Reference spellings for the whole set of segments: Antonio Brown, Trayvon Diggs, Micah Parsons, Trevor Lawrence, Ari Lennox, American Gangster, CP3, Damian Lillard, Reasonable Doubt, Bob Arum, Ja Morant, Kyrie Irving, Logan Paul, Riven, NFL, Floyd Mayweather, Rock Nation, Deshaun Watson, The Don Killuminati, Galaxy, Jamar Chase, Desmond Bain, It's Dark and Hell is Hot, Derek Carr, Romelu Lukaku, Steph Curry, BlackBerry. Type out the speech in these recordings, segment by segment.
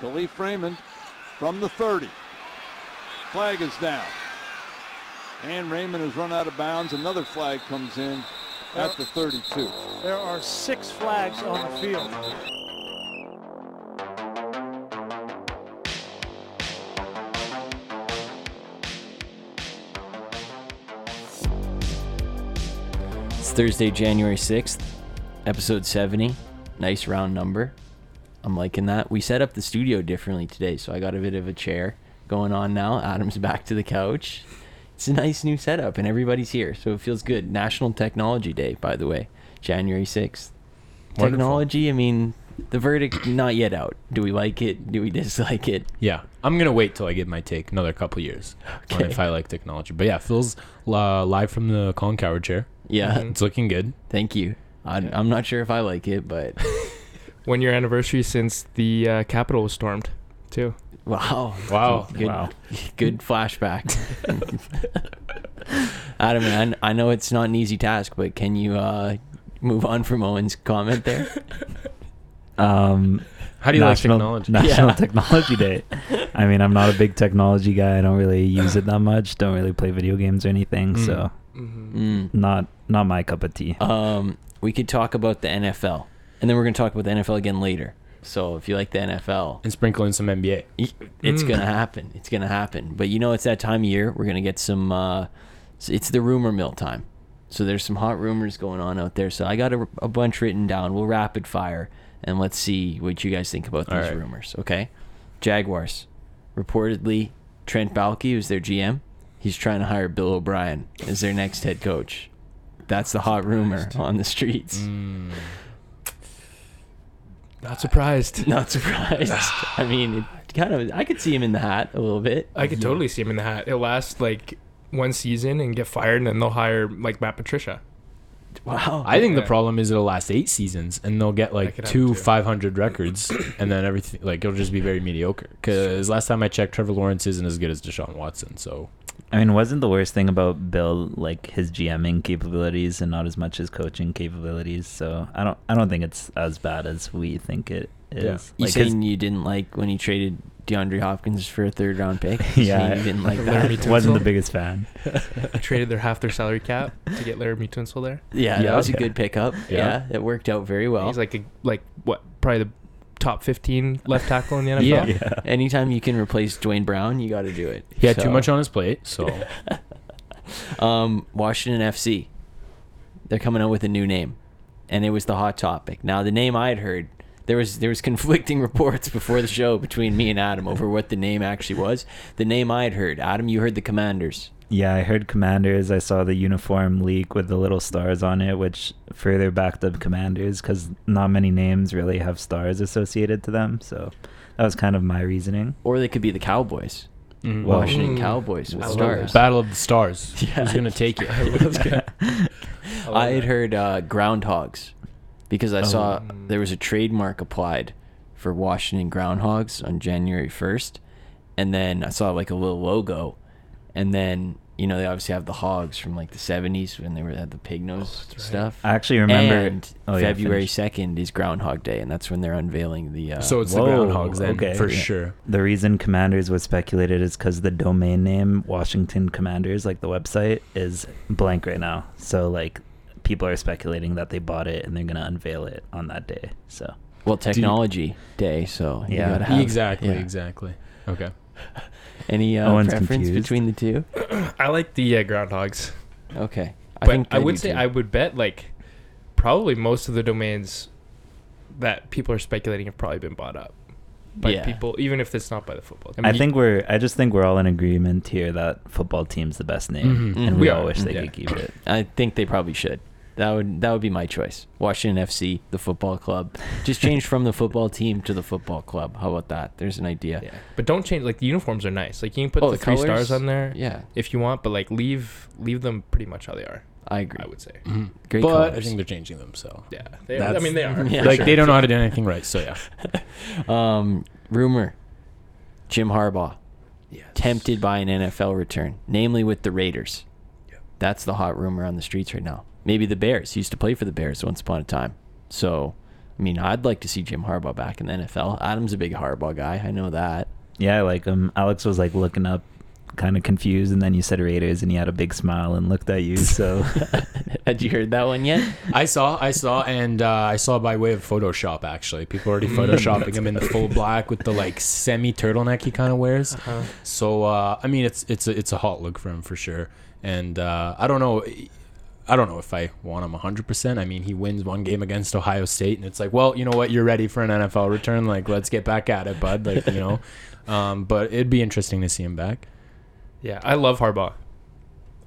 Khalif Raymond from the 30. Flag is down. And Raymond has run out of bounds. Another flag comes in at the 32. There are 6 flags on the field. It's Thursday, January 6th, episode 70. Nice round number. I'm liking that. We set up the studio differently today, so I got a bit of a chair going on now. Adam's back to the couch. It's a nice new setup, and everybody's here, so it feels good. National Technology Day, by the way, January 6th. Wonderful. Technology, I mean, the verdict not yet out. Do we like it? Do we dislike it? Yeah, I'm going to wait till I give my take another couple years on if I like technology. But yeah, Phil's live from the Colin Coward chair. Yeah. Mm-hmm. It's looking good. Thank you. I'm not sure if I like it, but... 1 year anniversary since the Capitol was stormed, too. Wow. Good flashback. Adam, I know it's not an easy task, but can you move on from Owen's comment there? How do you like technology? National Technology Day. I mean, I'm not a big technology guy. I don't really use it that much. Don't really play video games or anything, so not my cup of tea. We could talk about the NFL, and then we're going to talk about the NFL again later. So if you like the NFL and sprinkle in some NBA, it's gonna happen. It's gonna happen. But you know, it's that time of year. We're gonna get some. It's the rumor mill time. So there's some hot rumors going on out there. So I got a bunch written down. We'll rapid fire and let's see what you guys think about these rumors. Okay, Jaguars reportedly Trent Baalke, who's their GM. He's trying to hire Bill O'Brien as their next head coach. That's the hot rumor on the streets. Mm. Not surprised. I mean, it kind of. I could see him in the hat a little bit. I could totally see him in the hat. He'll last like one season and get fired, and then they'll hire like Matt Patricia. Wow. I think the problem is it'll last 8 seasons, and they'll get like 2.500 records, and then everything like it'll just be very mediocre. Because last time I checked, Trevor Lawrence isn't as good as Deshaun Watson. So, I mean, wasn't the worst thing about Bill like his GMing capabilities and not as much his coaching capabilities? So I don't think it's as bad as we think it is. Yeah. Like, you saying you didn't like when he traded DeAndre Hopkins for a 3rd round pick? Yeah, you didn't like that. Wasn't the biggest fan. Traded half their salary cap to get Larry Tunsil there. Yeah, that was a good pickup. Yeah, it worked out very well. He's like probably the top 15 left tackle in the NFL. Yeah. Anytime you can replace Dwayne Brown, you got to do it. He had too much on his plate, so. Washington FC, they're coming out with a new name, and it was the hot topic. Now, the name I had heard, there was conflicting reports before the show between me and Adam over what the name actually was. The name I had heard, Adam, you heard the Commanders. Yeah, I heard Commanders. I saw the uniform leak with the little stars on it, which further backed up Commanders because not many names really have stars associated to them. So that was kind of my reasoning. Or they could be the Cowboys. Mm-hmm. Washington Cowboys with stars. Battle of the Stars. Yeah. Who's going to take it? I had heard Groundhogs because I saw there was a trademark applied for Washington Groundhogs on January 1st. And then I saw like a little logo. And then, you know, they obviously have the hogs from like the 70s when they had the pig nose stuff. I actually remember. And February 2nd is Groundhog Day, and that's when they're unveiling the... so it's the Groundhogs then, sure. The reason Commanders was speculated is because the domain name, Washington Commanders, like the website, is blank right now. So, like, people are speculating that they bought it and they're going to unveil it on that day. So, well, Technology Day, so you got to have... Exactly. Okay. Any preference between the two? I like the Groundhogs. Okay. I would bet like probably most of the domains that people are speculating have probably been bought up by people, even if it's not by the football team. I mean, I just think we're all in agreement here that football team's the best name, and we all wish they could keep it. I think they probably should. That would be my choice. Washington FC, the football club. Just change from the football team to the football club. How about that? There's an idea. Yeah. But don't change. Like, the uniforms are nice. Like, you can put the 3 colors, stars on there if you want, but, like, leave them pretty much how they are. I agree. I would say. Mm-hmm. Great colors. I think they're changing them, so. Yeah. They are. Yeah. Like, they don't know how to do anything right, so, yeah. Rumor. Jim Harbaugh. Yes. Tempted by an NFL return, namely with the Raiders. Yep. That's the hot rumor on the streets right now. Maybe the Bears. He used to play for the Bears once upon a time. So, I mean, I'd like to see Jim Harbaugh back in the NFL. Adam's a big Harbaugh guy. I know that. Yeah, I like him. Alex was like looking up, kind of confused, and then you said Raiders, and he had a big smile and looked at you. So, had you heard that one yet? I saw by way of Photoshop. Actually, people are already photoshopping him in the full black with the like semi turtleneck he kind of wears. Uh-huh. So, I mean, it's a hot look for him for sure. And I don't know if I want him 100%. I mean, he wins one game against Ohio State, and it's like, well, you know what? You're ready for an NFL return. Like, let's get back at it, bud. Like, you know. But it'd be interesting to see him back. Yeah, I love Harbaugh.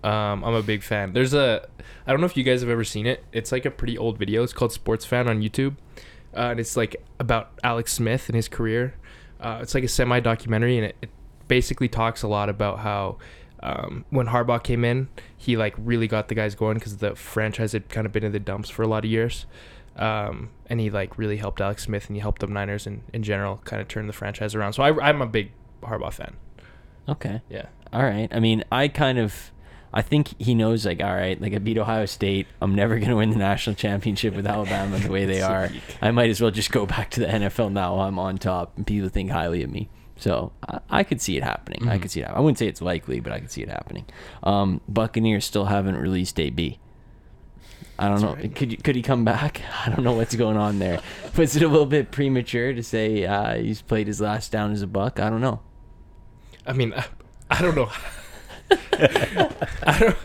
I'm a big fan. I don't know if you guys have ever seen it. It's like a pretty old video. It's called Sports Fan on YouTube. And it's like about Alex Smith and his career. It's like a semi-documentary, and it basically talks a lot about how when Harbaugh came in, he like really got the guys going because the franchise had kind of been in the dumps for a lot of years. And he like really helped Alex Smith, and he helped the Niners in general kind of turn the franchise around. So I'm a big Harbaugh fan. Okay. Yeah. All right. I mean, I think he knows, like, all right, like, I beat Ohio State. I'm never going to win the national championship with Alabama the way they are. I might as well just go back to the NFL now. I'm on top, and people think highly of me. So I could see it happening. Mm-hmm. I could see it. I wouldn't say it's likely, but I could see it happening. Buccaneers still haven't released AB. I don't know. Right. Could he come back? I don't know what's going on there. But is it a little bit premature to say he's played his last down as a Buck? I don't know. I mean, I don't know. I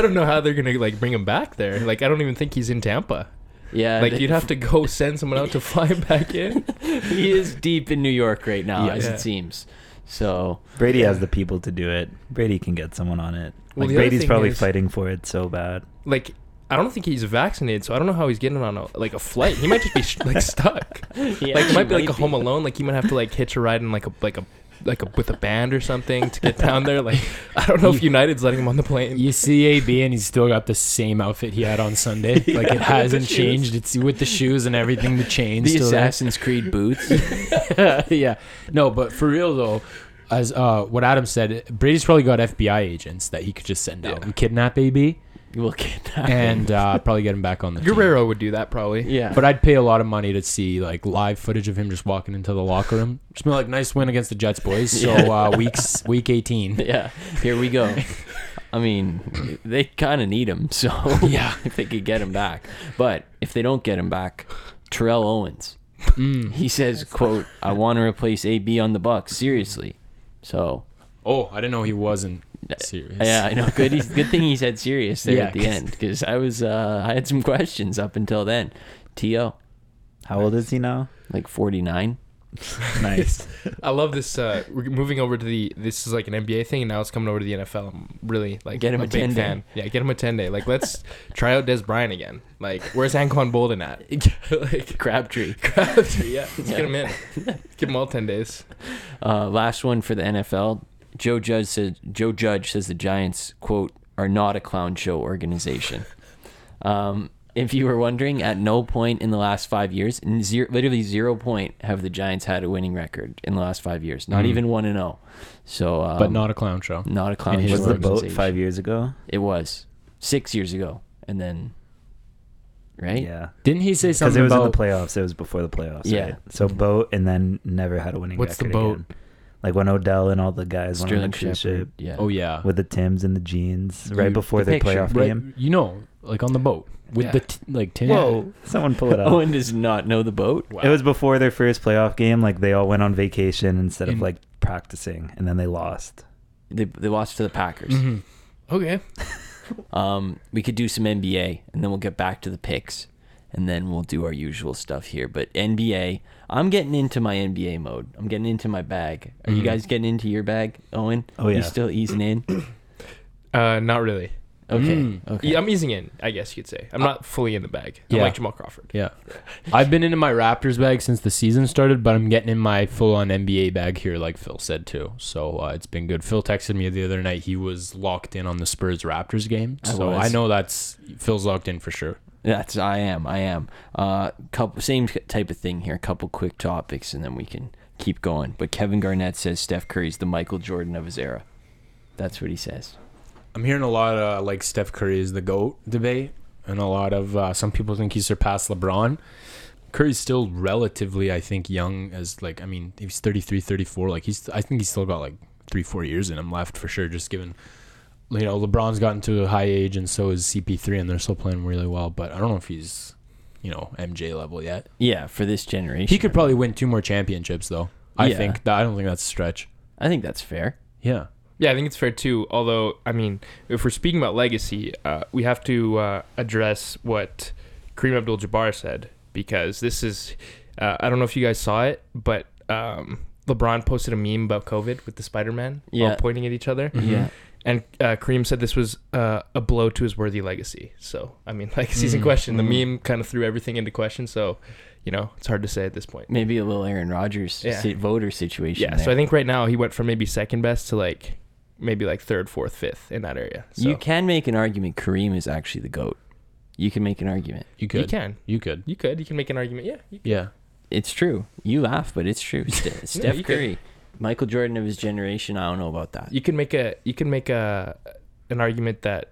don't know how they're gonna like bring him back there. Like, I don't even think he's in Tampa. Yeah, like you'd have to go send someone out to fly him back in. He is deep in New York right now, as it seems. So Brady has the people to do it. Brady can get someone on it. Well, like Brady's probably fighting for it so bad. Like, I don't think he's vaccinated, so I don't know how he's getting on a flight. He might just be like stuck. Yeah, like, it might be like a Home Alone. Like, he might have to like hitch a ride in like a with a band or something to get down there. Like, I don't know if United's letting him on the plane. You see AB, and he's still got the same outfit he had on Sunday. Yeah, like, it hasn't changed. It's with the shoes and everything, the chains, the Assassin's Creed boots. Yeah, no, but for real though, as what Adam said, Brady's probably got FBI agents that he could just send out and kidnap AB. We'll kidnap and probably get him back on the Guerrero team. Would do that probably. Yeah, but I'd pay a lot of money to see like live footage of him just walking into the locker room. Just like, nice win against the Jets, boys. So week 18. Yeah, here we go. I mean, they kind of need him. So yeah, if they could get him back. But if they don't get him back, Terrell Owens, he says, "quote I want to replace AB on the Bucks. Seriously." So. Oh, I didn't know he wasn't. Serious. Yeah, I know. Good thing he said serious there at the end, because I was I had some questions up until then. T.O. How old is he now? Like 49. Nice. I love this. We're moving over to this is like an NBA thing, and now it's coming over to the NFL. I'm really like get him a 10 fan. Yeah, get him a 10-day. Like, let's try out Des Bryant again. Like, where's Anquan Bolden at? Like Crabtree. Yeah, let's get him in. Give him all 10 days. Last one for the NFL. Joe Judge says the Giants, quote, are not a clown show organization. If you were wondering, at no point in the last 5 years, literally 0 point, have the Giants had a winning record in the last 5 years. Not even 1-0. So, but not a clown show. Not a clown show. Was the boat 5 years ago? It was 6 years ago, and then. Right? Yeah. Didn't he say something about? Because it was in the playoffs. It was before the playoffs. Yeah. Right? So boat, and then never had a winning record. What's the boat? Again. Like when Odell and all the guys went on the cruise ship. Yeah. Oh, yeah. With the Tims and the jeans right before their playoff game. You know, like on the boat. With the Tim. Whoa. Someone pull it up. Owen does not know the boat. Wow. It was before their first playoff game. Like they all went on vacation instead of like practicing. And then they lost. They lost to the Packers. Mm-hmm. Okay. We could do some NBA and then we'll get back to the picks. And then we'll do our usual stuff here. But NBA, I'm getting into my NBA mode. I'm getting into my bag. Are you guys getting into your bag, Owen? Oh, yeah. You still easing in? Not really. Okay. Okay. Yeah, I'm easing in, I guess you'd say. I'm not fully in the bag. I'm like Jamal Crawford. Yeah. I've been into my Raptors bag since the season started, but I'm getting in my full-on NBA bag here, like Phil said, too. So it's been good. Phil texted me the other night. He was locked in on the Spurs-Raptors game. So I know that's Phil's locked in for sure. That's I am. Couple same type of thing here. A couple quick topics, and then we can keep going. But Kevin Garnett says Steph Curry's the Michael Jordan of his era. That's what he says. I'm hearing a lot of like Steph Curry is the GOAT debate. and a lot of some people think he surpassed LeBron. Curry's still relatively, I think, young as, like, I mean, he's 33, 34. Like, I think he's still got, like, 3-4 years in him left for sure, just given, you know, LeBron's gotten to a high age and so is CP3, and they're still playing really well. But I don't know if he's, you know, MJ level yet. Yeah, for this generation. He could probably win 2 more championships, though. I don't think that's a stretch. I think that's fair. Yeah. Yeah, I think it's fair, too. Although, I mean, if we're speaking about legacy, we have to address what Kareem Abdul-Jabbar said, because this is, I don't know if you guys saw it, but LeBron posted a meme about COVID with the Spider-Man all pointing at each other. Mm-hmm. Yeah. And Kareem said this was a blow to his worthy legacy. So, I mean, legacy's in question. The meme kind of threw everything into question. So, you know, it's hard to say at this point. Maybe a little Aaron Rodgers voter situation. Yeah, there. So I think right now he went from maybe second best to maybe third, fourth, fifth in that area. So. You can make an argument Kareem is actually the GOAT. You can make an argument. You can make an argument. Yeah. You could. Yeah. It's true. You laugh, but it's true. Steph Curry, Michael Jordan of his generation. I don't know about that. You can make an argument that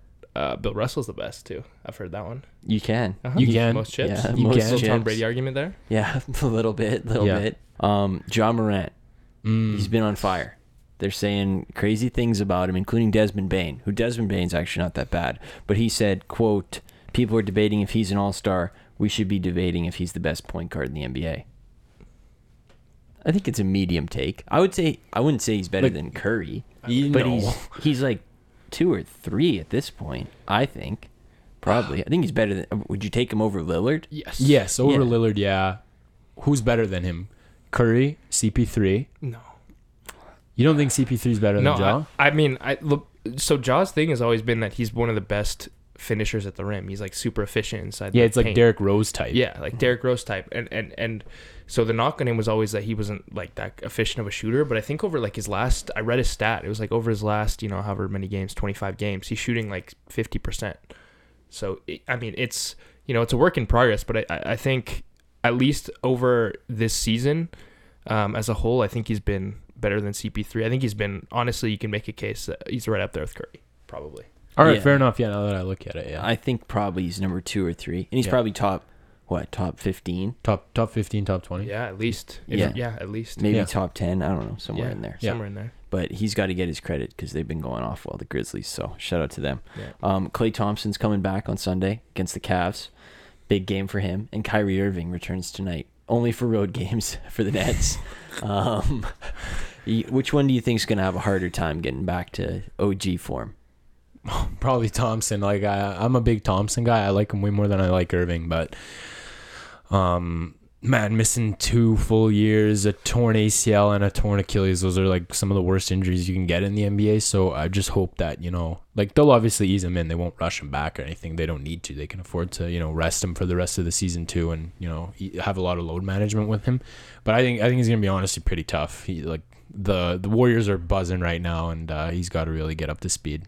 Bill Russell's the best too. I've heard that one. You can. Uh-huh. You can. Most chips. Yeah, you can. Tom Brady argument there. Yeah, a little bit. Ja Morant. He's been on fire. They're saying crazy things about him, including Desmond Bain, who Desmond Bain's actually not that bad, but he said, quote, "People are debating if he's an all-star. We should be debating if he's the best point guard in the NBA." I think it's a medium take. I wouldn't say he's better than Curry, but he's like 2 or 3 at this point, I think. Probably. I think he's better than... Would you take him over Lillard? Yes, over Lillard, yeah. Who's better than him? Curry? CP3? No. You don't think CP3's better than Ja? So Ja's thing has always been that he's one of the best finishers at the rim. He's like super efficient inside. Yeah, it's paint. Like Derrick Rose type. Yeah, like Derrick Rose type. And so the knock on him was always that he wasn't like that efficient of a shooter. But I think over like his last, I read his stat. It was like over his last, you know, however many games, 25 games, he's shooting like 50%. So it's it's a work in progress. But I think at least over this season, as a whole, I think he's been better than CP3. I think he's been, honestly, you can make a case that he's right up there with Curry, probably. All right, fair enough. Yeah, now that I look at it, yeah. I think probably he's number 2 or 3. And he's probably top 15? Top 15, top 20? Yeah, at least. At least. Maybe top 10, I don't know, somewhere in there. Somewhere in there. But he's got to get his credit because they've been going off well, the Grizzlies, so shout out to them. Yeah. Klay Thompson's coming back on Sunday against the Cavs. Big game for him. And Kyrie Irving returns tonight, only for road games for the Nets. Which one do you think is going to have a harder time getting back to OG form? Probably Thompson. Like I'm a big Thompson guy. I like him way more than I like Irving, but missing 2 full years, a torn ACL and a torn Achilles, those are like some of the worst injuries you can get in the NBA. So I just hope that, you know, like they'll obviously ease him in. They won't rush him back or anything. They don't need to. They can afford to, you know, rest him for the rest of the season too, and, you know, have a lot of load management with him. But I think he's gonna be honestly pretty tough. He like the Warriors are buzzing right now, and he's got to really get up to speed.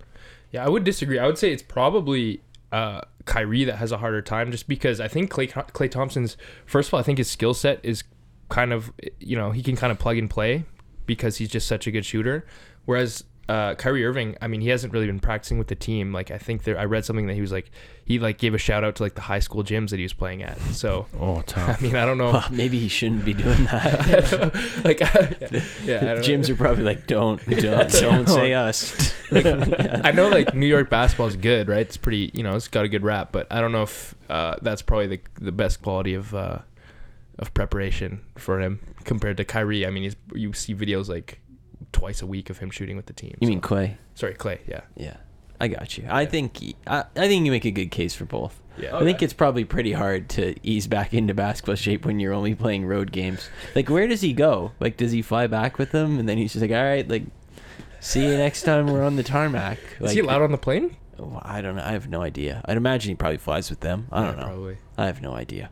Yeah, I would disagree. I would say it's probably Kyrie that has a harder time, just because I think Klay Thompson's, first of all, I think his skill set is kind of, you know, he can kind of plug and play because he's just such a good shooter. Whereas Kyrie Irving, I mean, he hasn't really been practicing with the team. Like, I think I read something that he was like, he like gave a shout out to like the high school gyms that he was playing at. So, tough. I mean, I don't know. Well, maybe he shouldn't be doing that. I don't gyms know. Are probably like, don't say us. Like, I know like New York basketball is good, right? It's pretty, you know, it's got a good rap, but I don't know if that's probably the best quality of preparation for him compared to Kyrie. I mean, you see videos like twice a week of him shooting with the team. You mean Clay? Sorry, Clay. Yeah. I got you. Yeah. I think you make a good case for both. Yeah. Okay. I think it's probably pretty hard to ease back into basketball shape when you're only playing road games. Like, where does he go? Like, does he fly back with them? And then he's just like, all right, like, see you next time we're on the tarmac. Like, is he allowed on the plane? Oh, I don't know. I have no idea. I'd imagine he probably flies with them. I don't know. Probably. I have no idea.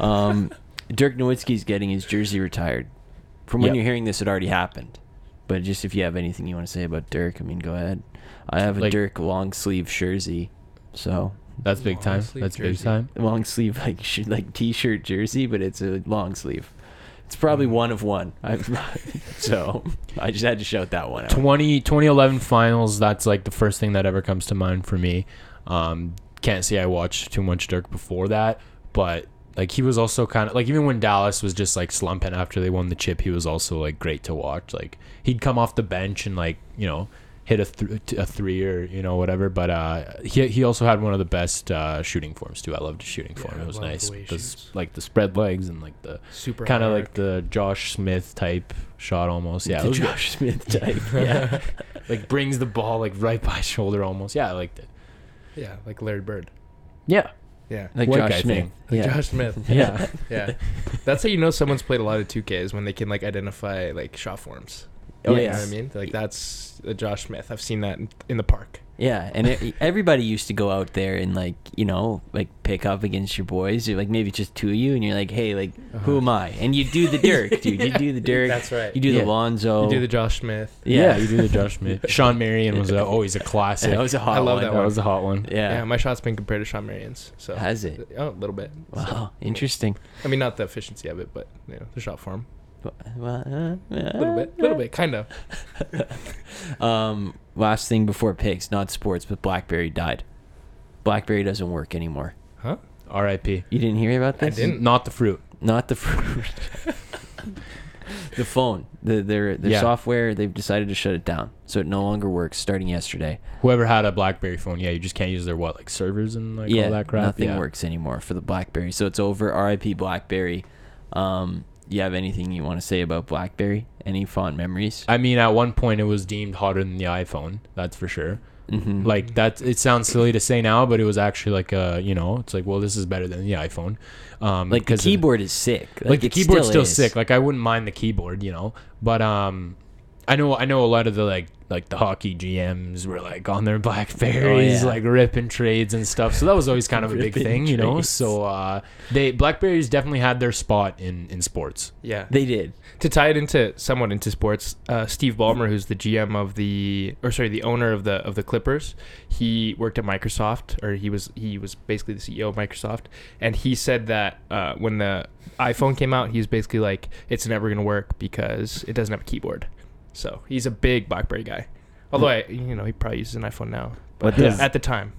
Dirk Nowitzki's getting his jersey retired. From when you're hearing this, it already happened. But just if you have anything you want to say about Dirk, I mean, go ahead. I have a Dirk long sleeve jersey, so that's big time. That's jersey. Big time. Long sleeve like t-shirt jersey, but it's a long sleeve. It's probably one of one. So I just had to shout that one out. 2011 finals. That's like the first thing that ever comes to mind for me. can't say I watched too much Dirk before that, but like he was also kind of like, even when Dallas was just like slumping after they won the chip, he was also like great to watch. Like he'd come off the bench and like, you know, hit a three or, you know, whatever. But he also had one of the best shooting forms too. I loved his shooting form. It was nice. Like the spread legs and like the super kind of like the Josh Smith type shot almost. Yeah, the Josh Smith type. Yeah, like brings the ball like right by shoulder almost. Yeah, I liked it. Yeah, like Larry Bird. Yeah. Yeah, like Josh Smith. Like Josh Smith. Yeah. Yeah. That's how you know someone's played a lot of 2K is when they can like identify like shot forms. Oh, yes. You know what I mean? Like that's a Josh Smith. I've seen that in the park. Yeah, and everybody used to go out there and like, you know, like pick up against your boys. You're like maybe just two of you, and you're like, hey, like who am I? And you do the Dirk, dude. You do the Dirk. That's right. You do the Lonzo. You do the Josh Smith. Yeah, you do the Josh Smith. Sean Marion was always a classic. That was a hot one. I love that one. That was a hot one. Yeah. Yeah, my shot's been compared to Sean Marion's. So has it? Oh, a little bit. Wow, so, interesting. I mean, not the efficiency of it, but you know, the shot form. A little bit, kind of. Last thing before picks, not sports, but BlackBerry died. BlackBerry doesn't work anymore. Huh? R.I.P. You didn't hear about this? I didn't. Not the fruit. The phone. Their software, they've decided to shut it down. So it no longer works starting yesterday. Whoever had a BlackBerry phone, you just can't use their servers and all that crap. Nothing works anymore for the BlackBerry. So it's over. R.I.P. BlackBerry. You have anything you want to say about BlackBerry? Any fond memories? I mean, at one point it was deemed hotter than the iPhone. That's for sure. Mm-hmm. Like that, it sounds silly to say now, but it was actually like it's like, well, this is better than the iPhone. Like the keyboard is sick. Like the keyboard's still sick. Like I wouldn't mind the keyboard, you know. But I know a lot of the like the hockey GMs were like on their BlackBerries, like ripping trades and stuff. So that was always kind of a big thing, you know. So BlackBerries definitely had their spot in sports. Yeah, they did. To tie it into sports, Steve Ballmer, who's the GM of the owner of the Clippers, he worked at Microsoft, or he was basically the CEO of Microsoft, and he said that when the iPhone came out, he was basically like, it's never gonna work because it doesn't have a keyboard. So he's a big BlackBerry guy, although he probably uses an iPhone now. But at the time,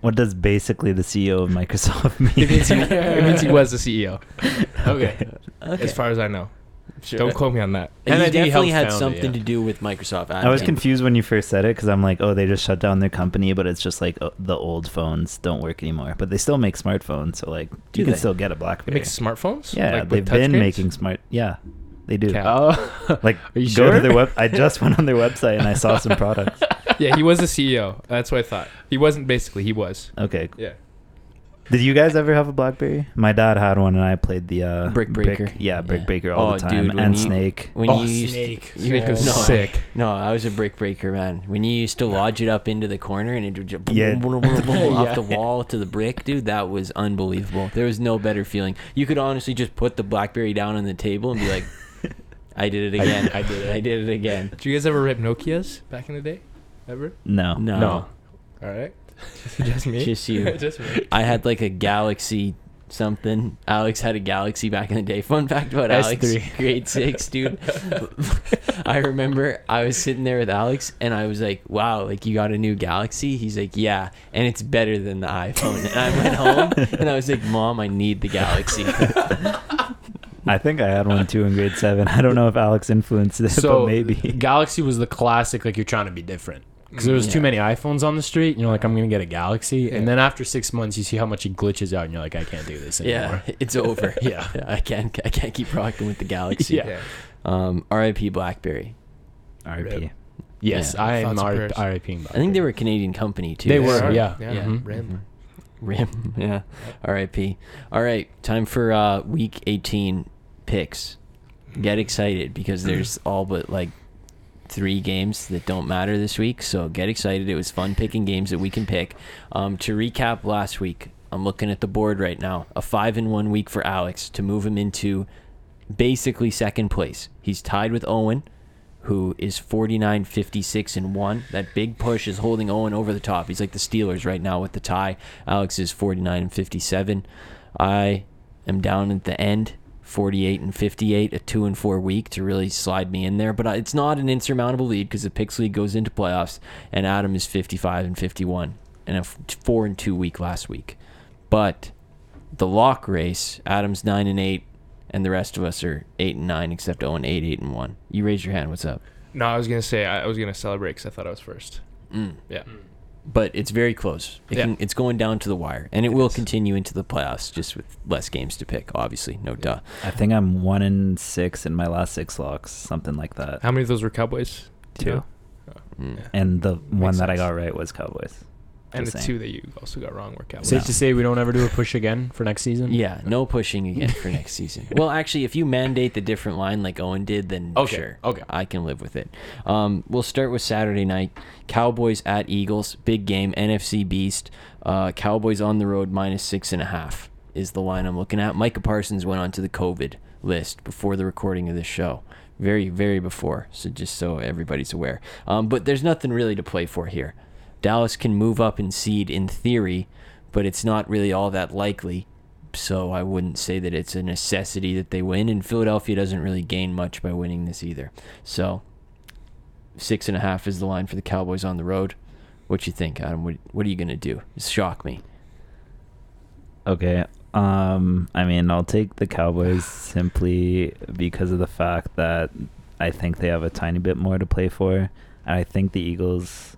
what does basically the CEO of Microsoft mean? It means he was the CEO. Okay. As far as I know. Sure. Don't quote me on that. And he definitely had something to do with Microsoft. I was confused when you first said it because I'm like, oh, they just shut down their company, but it's just like the old phones don't work anymore. But they still make smartphones, so like you can still get a BlackBerry. They make smartphones? Yeah, like they've been making smart. Yeah. They do. Oh. Like, are you sure? To their web. I just went on their website and I saw some products. Yeah, he was the CEO. That's what I thought. He wasn't basically. He was. Okay. Yeah. Did you guys ever have a BlackBerry? My dad had one, and I played the Brick Breaker. Brick Breaker all the time, dude, and Snake. Snake. Snake was sick. No, I was a Brick Breaker, man. When you used to lodge it up into the corner and it would just boom, off the wall to the brick, dude, that was unbelievable. There was no better feeling. You could honestly just put the BlackBerry down on the table and be like, I did it again. I did it again. Did you guys ever rip Nokias back in the day? Ever? No. All right. Just me? Just you. Just me. I had like a Galaxy something. Alex had a Galaxy back in the day. Fun fact about Alex, grade 6, dude. I remember I was sitting there with Alex and I was like, wow, like you got a new Galaxy? He's like, yeah, and it's better than the iPhone. And I went home and I was like, Mom, I need the Galaxy. I think I had one too in grade 7. I don't know if Alex influenced it, but maybe. Galaxy was the classic, like you're trying to be different. Because there was too many iPhones on the street, and you're like, I'm going to get a Galaxy. Yeah. And then after 6 months, you see how much it glitches out, and you're like, I can't do this anymore. Yeah, it's over. Yeah, I can't keep rocking with the Galaxy. Yeah. RIP BlackBerry. RIP. Yes, yeah. I am RIP BlackBerry. I think they were a Canadian company, too. They were, yeah. Mm-hmm. Rim. Yeah. RIP. All right. Time for week 18 picks. Get excited because there's all but like 3 games that don't matter this week. So get excited. It was fun picking games that we can pick. To recap last week, I'm looking at the board right now. A 5-1 week for Alex to move him into basically second place. He's tied with Owen, who is 49-56-1. That big push is holding Owen over the top. He's like the Steelers right now with the tie. Alex is 49-57. I am down at the end, 48-58, a 2-4 week to really slide me in there. But it's not an insurmountable lead because the Picks League goes into playoffs, and Adam is 55-51. and a 4-2 week last week. But the lock race, Adam's 9-8, and the rest of us are 8-9, except Owen 8-1. You raise your hand. What's up? No, I was gonna say I was gonna celebrate because I thought I was first. Yeah. But it's very close. It's going down to the wire, and it will continue into the playoffs, just with less games to pick, obviously. No duh. I think I'm 1-6 in my last 6 locks, something like that. How many of those were Cowboys? 2. And the one that I got right was Cowboys. And the 2 that you also got wrong were Cowboys. Safe to say we don't ever do a push again for next season? Yeah, no pushing again for next season. Well, actually, if you mandate the different line like Owen did, then sure. Okay. I can live with it. We'll start with Saturday night. Cowboys at Eagles. Big game. NFC Beast. Cowboys on the road, -6.5 is the line I'm looking at. Micah Parsons went onto the COVID list before the recording of this show. Very, very before, so just so everybody's aware. But there's nothing really to play for here. Dallas can move up in seed in theory, but it's not really all that likely, so I wouldn't say that it's a necessity that they win, and Philadelphia doesn't really gain much by winning this either. So 6.5 is the line for the Cowboys on the road. What you think, Adam? What are you going to do? Just shock me. Okay. I mean, I'll take the Cowboys simply because of the fact that I think they have a tiny bit more to play for, and I think the Eagles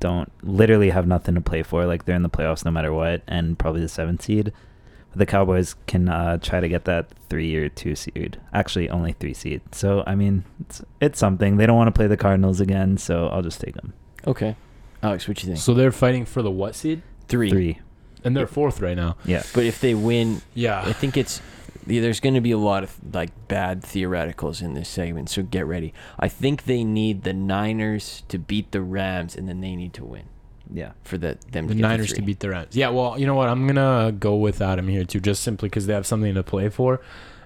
don't literally have nothing to play for. Like, they're in the playoffs no matter what, and probably the 7th seed. But the Cowboys can try to get that 3 or 2 seed. Actually, only 3 seed. So, I mean, it's something. They don't want to play the Cardinals again, so I'll just take them. Okay. Alex, what you think? So they're fighting for the what seed? 3. And they're 4th right now. Yeah. But if they win, I think it's there's going to be a lot of like bad theoreticals in this segment, so get ready. I think they need the Niners to beat the Rams, and then they need to win. Yeah. For them to get Niners to beat the Rams. Yeah, well, you know what? I'm going to go with Adam here, too, just simply because they have something to play for.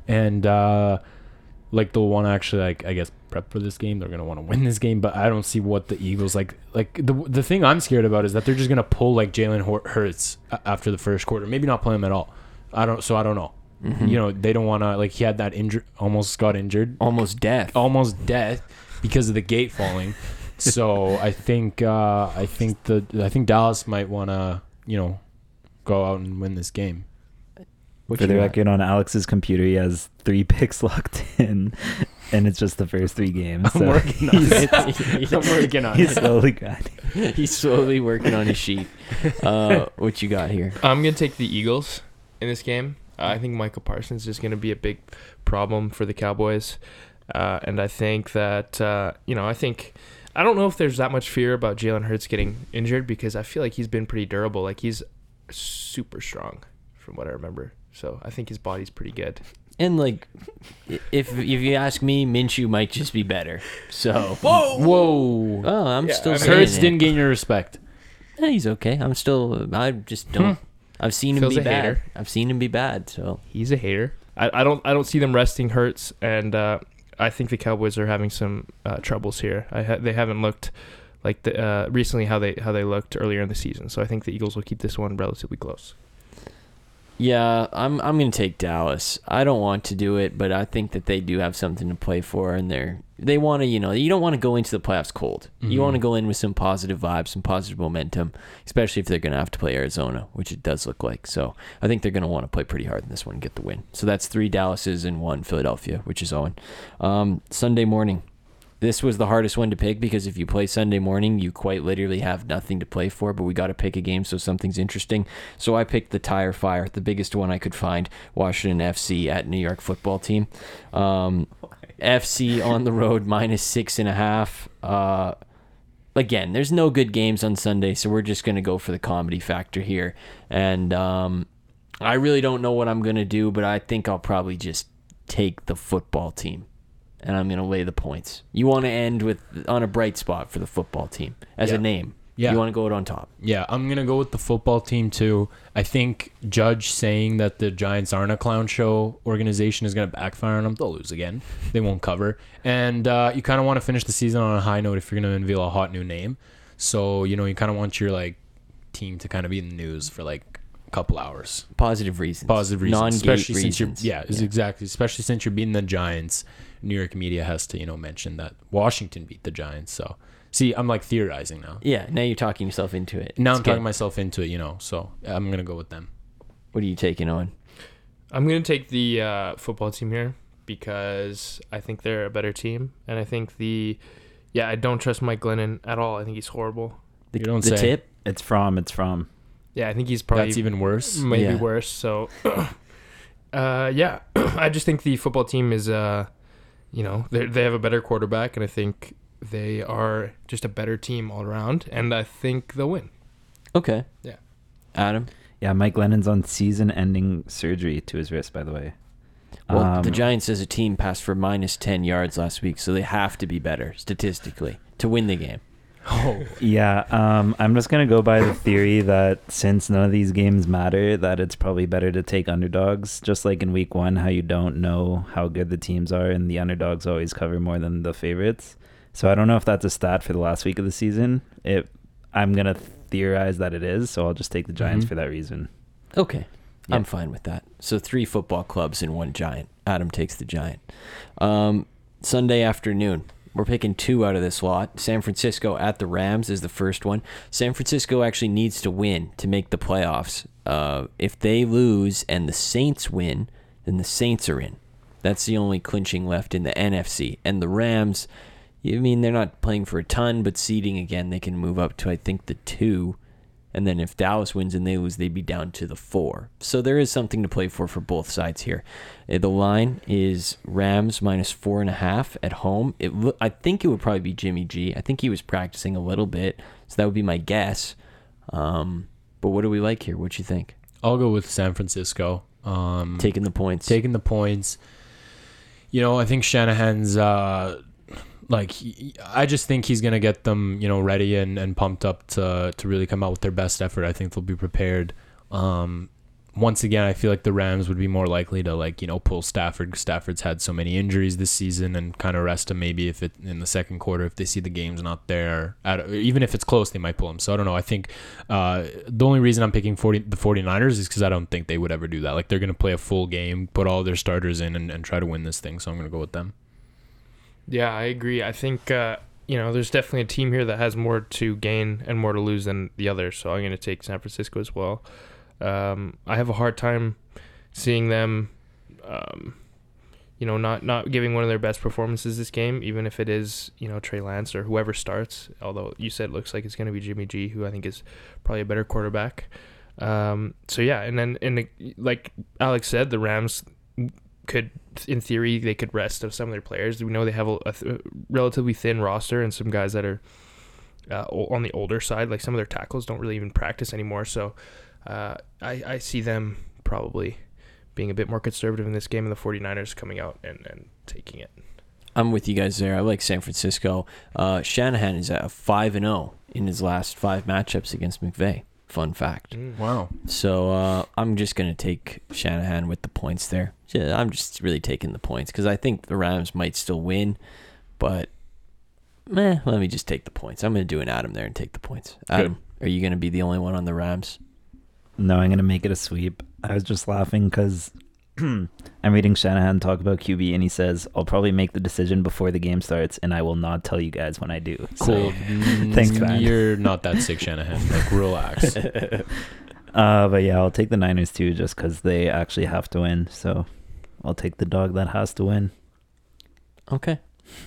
And like they'll want to actually, like, I guess, prep for this game. They're going to want to win this game, but I don't see what the Eagles like the thing I'm scared about is that they're just going to pull like Jalen Hurts after the first quarter, maybe not play him at all. I don't know. Mm-hmm. You know, they don't want to, like, he had that injury, almost got injured, almost death because of the gate falling. So I think Dallas might want to, you know, go out and win this game. For the record, on Alex's computer, he has 3 picks locked in, and it's just the first 3 games. So I'm working on it. He's slowly grinding. He's slowly working on his sheet. What you got here? I'm going to take the Eagles in this game. I think Michael Parsons is going to be a big problem for the Cowboys. And I think that, I don't know if there's that much fear about Jalen Hurts getting injured, because I feel like he's been pretty durable. Like, he's super strong from what I remember. So I think his body's pretty good. And, like, if you ask me, Minshew might just be better. So Whoa. Oh, I'm still saying Hurts didn't gain your respect. Yeah, he's okay. I've seen him be bad. Hater. I've seen him be bad. So he's a hater. I don't see them resting Hurts, and I think the Cowboys are having some troubles here. They haven't looked like the recently how they looked earlier in the season. So I think the Eagles will keep this one relatively close. Yeah, I'm gonna take Dallas. I don't want to do it, but I think that they do have something to play for, and they want to, you know, you don't want to go into the playoffs cold. Mm-hmm. You want to go in with some positive vibes, some positive momentum, especially if they're going to have to play Arizona, which it does look like. So I think they're going to want to play pretty hard in this one and get the win. So that's 3 Dallases and 1 Philadelphia, which is Owen. Sunday morning. This was the hardest one to pick, because if you play Sunday morning, you quite literally have nothing to play for, but we got to pick a game so something's interesting. So I picked the tire fire, the biggest one I could find, Washington FC at New York Football Team. FC on the road, -6.5. Again, there's no good games on Sunday, so we're just going to go for the comedy factor here. And I really don't know what I'm going to do, but I think I'll probably just take the football team, and I'm going to lay the points. You want to end with on a bright spot for the football team as a name. Yeah. You want to go it on top. Yeah, I'm going to go with the football team too. I think Judge saying that the Giants aren't a clown show organization is going to backfire on them. They'll lose again. They won't cover. And you kind of want to finish the season on a high note if you're going to unveil a hot new name. So, you know, you kind of want your like team to kind of be in the news for like a couple hours. Positive reasons. Non-gate reasons. Exactly. Especially since you're beating the Giants. New York media has to, you know, mention that Washington beat the Giants. So See, I'm like theorizing now. Yeah, now you're talking yourself into it. Now I'm talking myself into it, you know, so I'm going to go with them. What are you taking on? I'm going to take the football team here because I think they're a better team. And I think I don't trust Mike Glennon at all. I think he's horrible. The tip? It's from. Yeah, I think he's probably. That's even worse. Maybe worse. So, I just think the football team is, they have a better quarterback, and I think they are just a better team all around, and I think they'll win. Okay. Yeah. Adam? Yeah, Mike Glennon's on season-ending surgery to his wrist, by the way. Well, the Giants as a team passed for minus 10 yards last week, so they have to be better statistically to win the game. Oh. Yeah, I'm just going to go by the theory that since none of these games matter, that it's probably better to take underdogs. Just like in week one, how you don't know how good the teams are, and the underdogs always cover more than the favorites. So I don't know if that's a stat for the last week of the season. I'm going to theorize that it is, so I'll just take the Giants for that reason. Okay. Yeah. I'm fine with that. So 3 football clubs and 1 Giant. Adam takes the Giant. Sunday afternoon. We're picking 2 out of this lot. San Francisco at the Rams is the first one. San Francisco actually needs to win to make the playoffs. If they lose and the Saints win, then the Saints are in. That's the only clinching left in the NFC. And the Rams, I mean, they're not playing for a ton, but seeding again, they can move up to, I think, the 2. And then if Dallas wins and they lose, they'd be down to the 4. So there is something to play for both sides here. The line is Rams minus 4.5 at home. I think it would probably be Jimmy G. I think he was practicing a little bit, so that would be my guess. But what do we like here? What you think? I'll go with San Francisco. Taking the points. You know, I think Shanahan's... I just think he's going to get them, ready and pumped up to really come out with their best effort. I think they'll be prepared. Once again, I feel like the Rams would be more likely to, pull Stafford. Stafford's had so many injuries this season, and kind of rest him maybe in the second quarter if they see the game's not there. Even if it's close, they might pull him. So I don't know. I think the only reason I'm picking the 49ers is because I don't think they would ever do that. Like, they're going to play a full game, put all their starters in, and try to win this thing. So I'm going to go with them. Yeah, I agree. I think, there's definitely a team here that has more to gain and more to lose than the other, so I'm going to take San Francisco as well. I have a hard time seeing them, not giving one of their best performances this game, even if it is, Trey Lance or whoever starts, although you said it looks like it's going to be Jimmy G, who I think is probably a better quarterback. And then, like Alex said, the Rams could... in theory, they could rest of some of their players. We know they have a relatively thin roster and some guys that are on the older side. Like, some of their tackles don't really even practice anymore. So I see them probably being a bit more conservative in this game, and the 49ers coming out and taking it. I'm with you guys there. I like San Francisco. Shanahan is at 5-0 in his last 5 matchups against McVay. Fun fact. Wow. So I'm just going to take Shanahan with the points there. I'm just really taking the points because I think the Rams might still win, but let me just take the points. I'm going to do an Adam there and take the points. Adam, good. Are you going to be the only one on the Rams? No, I'm going to make it a sweep. I was just laughing because I'm reading Shanahan talk about QB, and he says, I'll probably make the decision before the game starts, and I will not tell you guys when I do. Cool. So, thanks, man. You're not that sick, Shanahan. Like, relax. But yeah, I'll take the Niners too, just because they actually have to win. So I'll take the dog that has to win. Okay.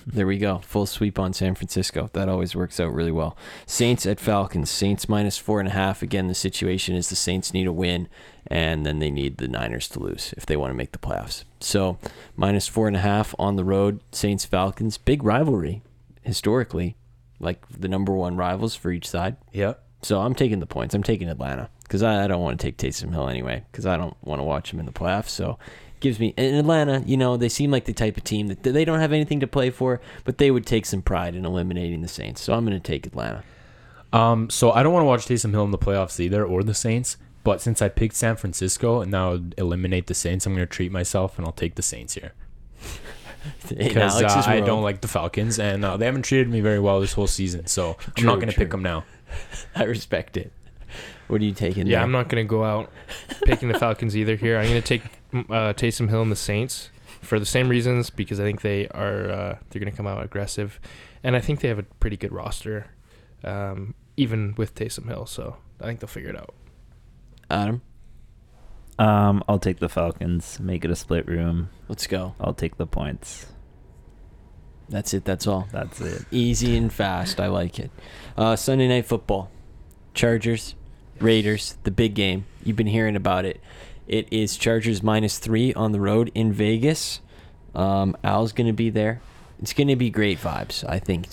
There we go. Full sweep on San Francisco. That always works out really well. Saints at Falcons. Saints minus 4.5. Again, the situation is the Saints need a win, and then they need the Niners to lose if they want to make the playoffs. So minus 4.5 on the road, Saints-Falcons. Big rivalry, historically, like the number one rivals for each side. Yep. So I'm taking the points. I'm taking Atlanta because I don't want to take Taysom Hill anyway because I don't want to watch him in the playoffs. So... gives me in Atlanta, they seem like the type of team that they don't have anything to play for, but they would take some pride in eliminating the Saints. So I'm going to take Atlanta. So I don't want to watch Taysom Hill in the playoffs either, or the Saints. But since I picked San Francisco and now eliminate the Saints, I'm going to treat myself and I'll take the Saints here. Because I don't like the Falcons, and they haven't treated me very well this whole season. So I'm not going to pick them now. I respect it. What are you taking? Yeah, there? I'm not going to go out picking the Falcons either here. I'm going to take Taysom Hill and the Saints for the same reasons, because I think they are they're going to come out aggressive, and I think they have a pretty good roster, even with Taysom Hill. So I think they'll figure it out. Adam, I'll take the Falcons. Make it a split room. Let's go. I'll take the points. That's it. That's all. That's it. Easy and fast. I like it. Sunday Night Football. Chargers, Raiders, the big game. You've been hearing about it. It is Chargers -3 on the road in Vegas. Al's going to be there. It's going to be great vibes, I think,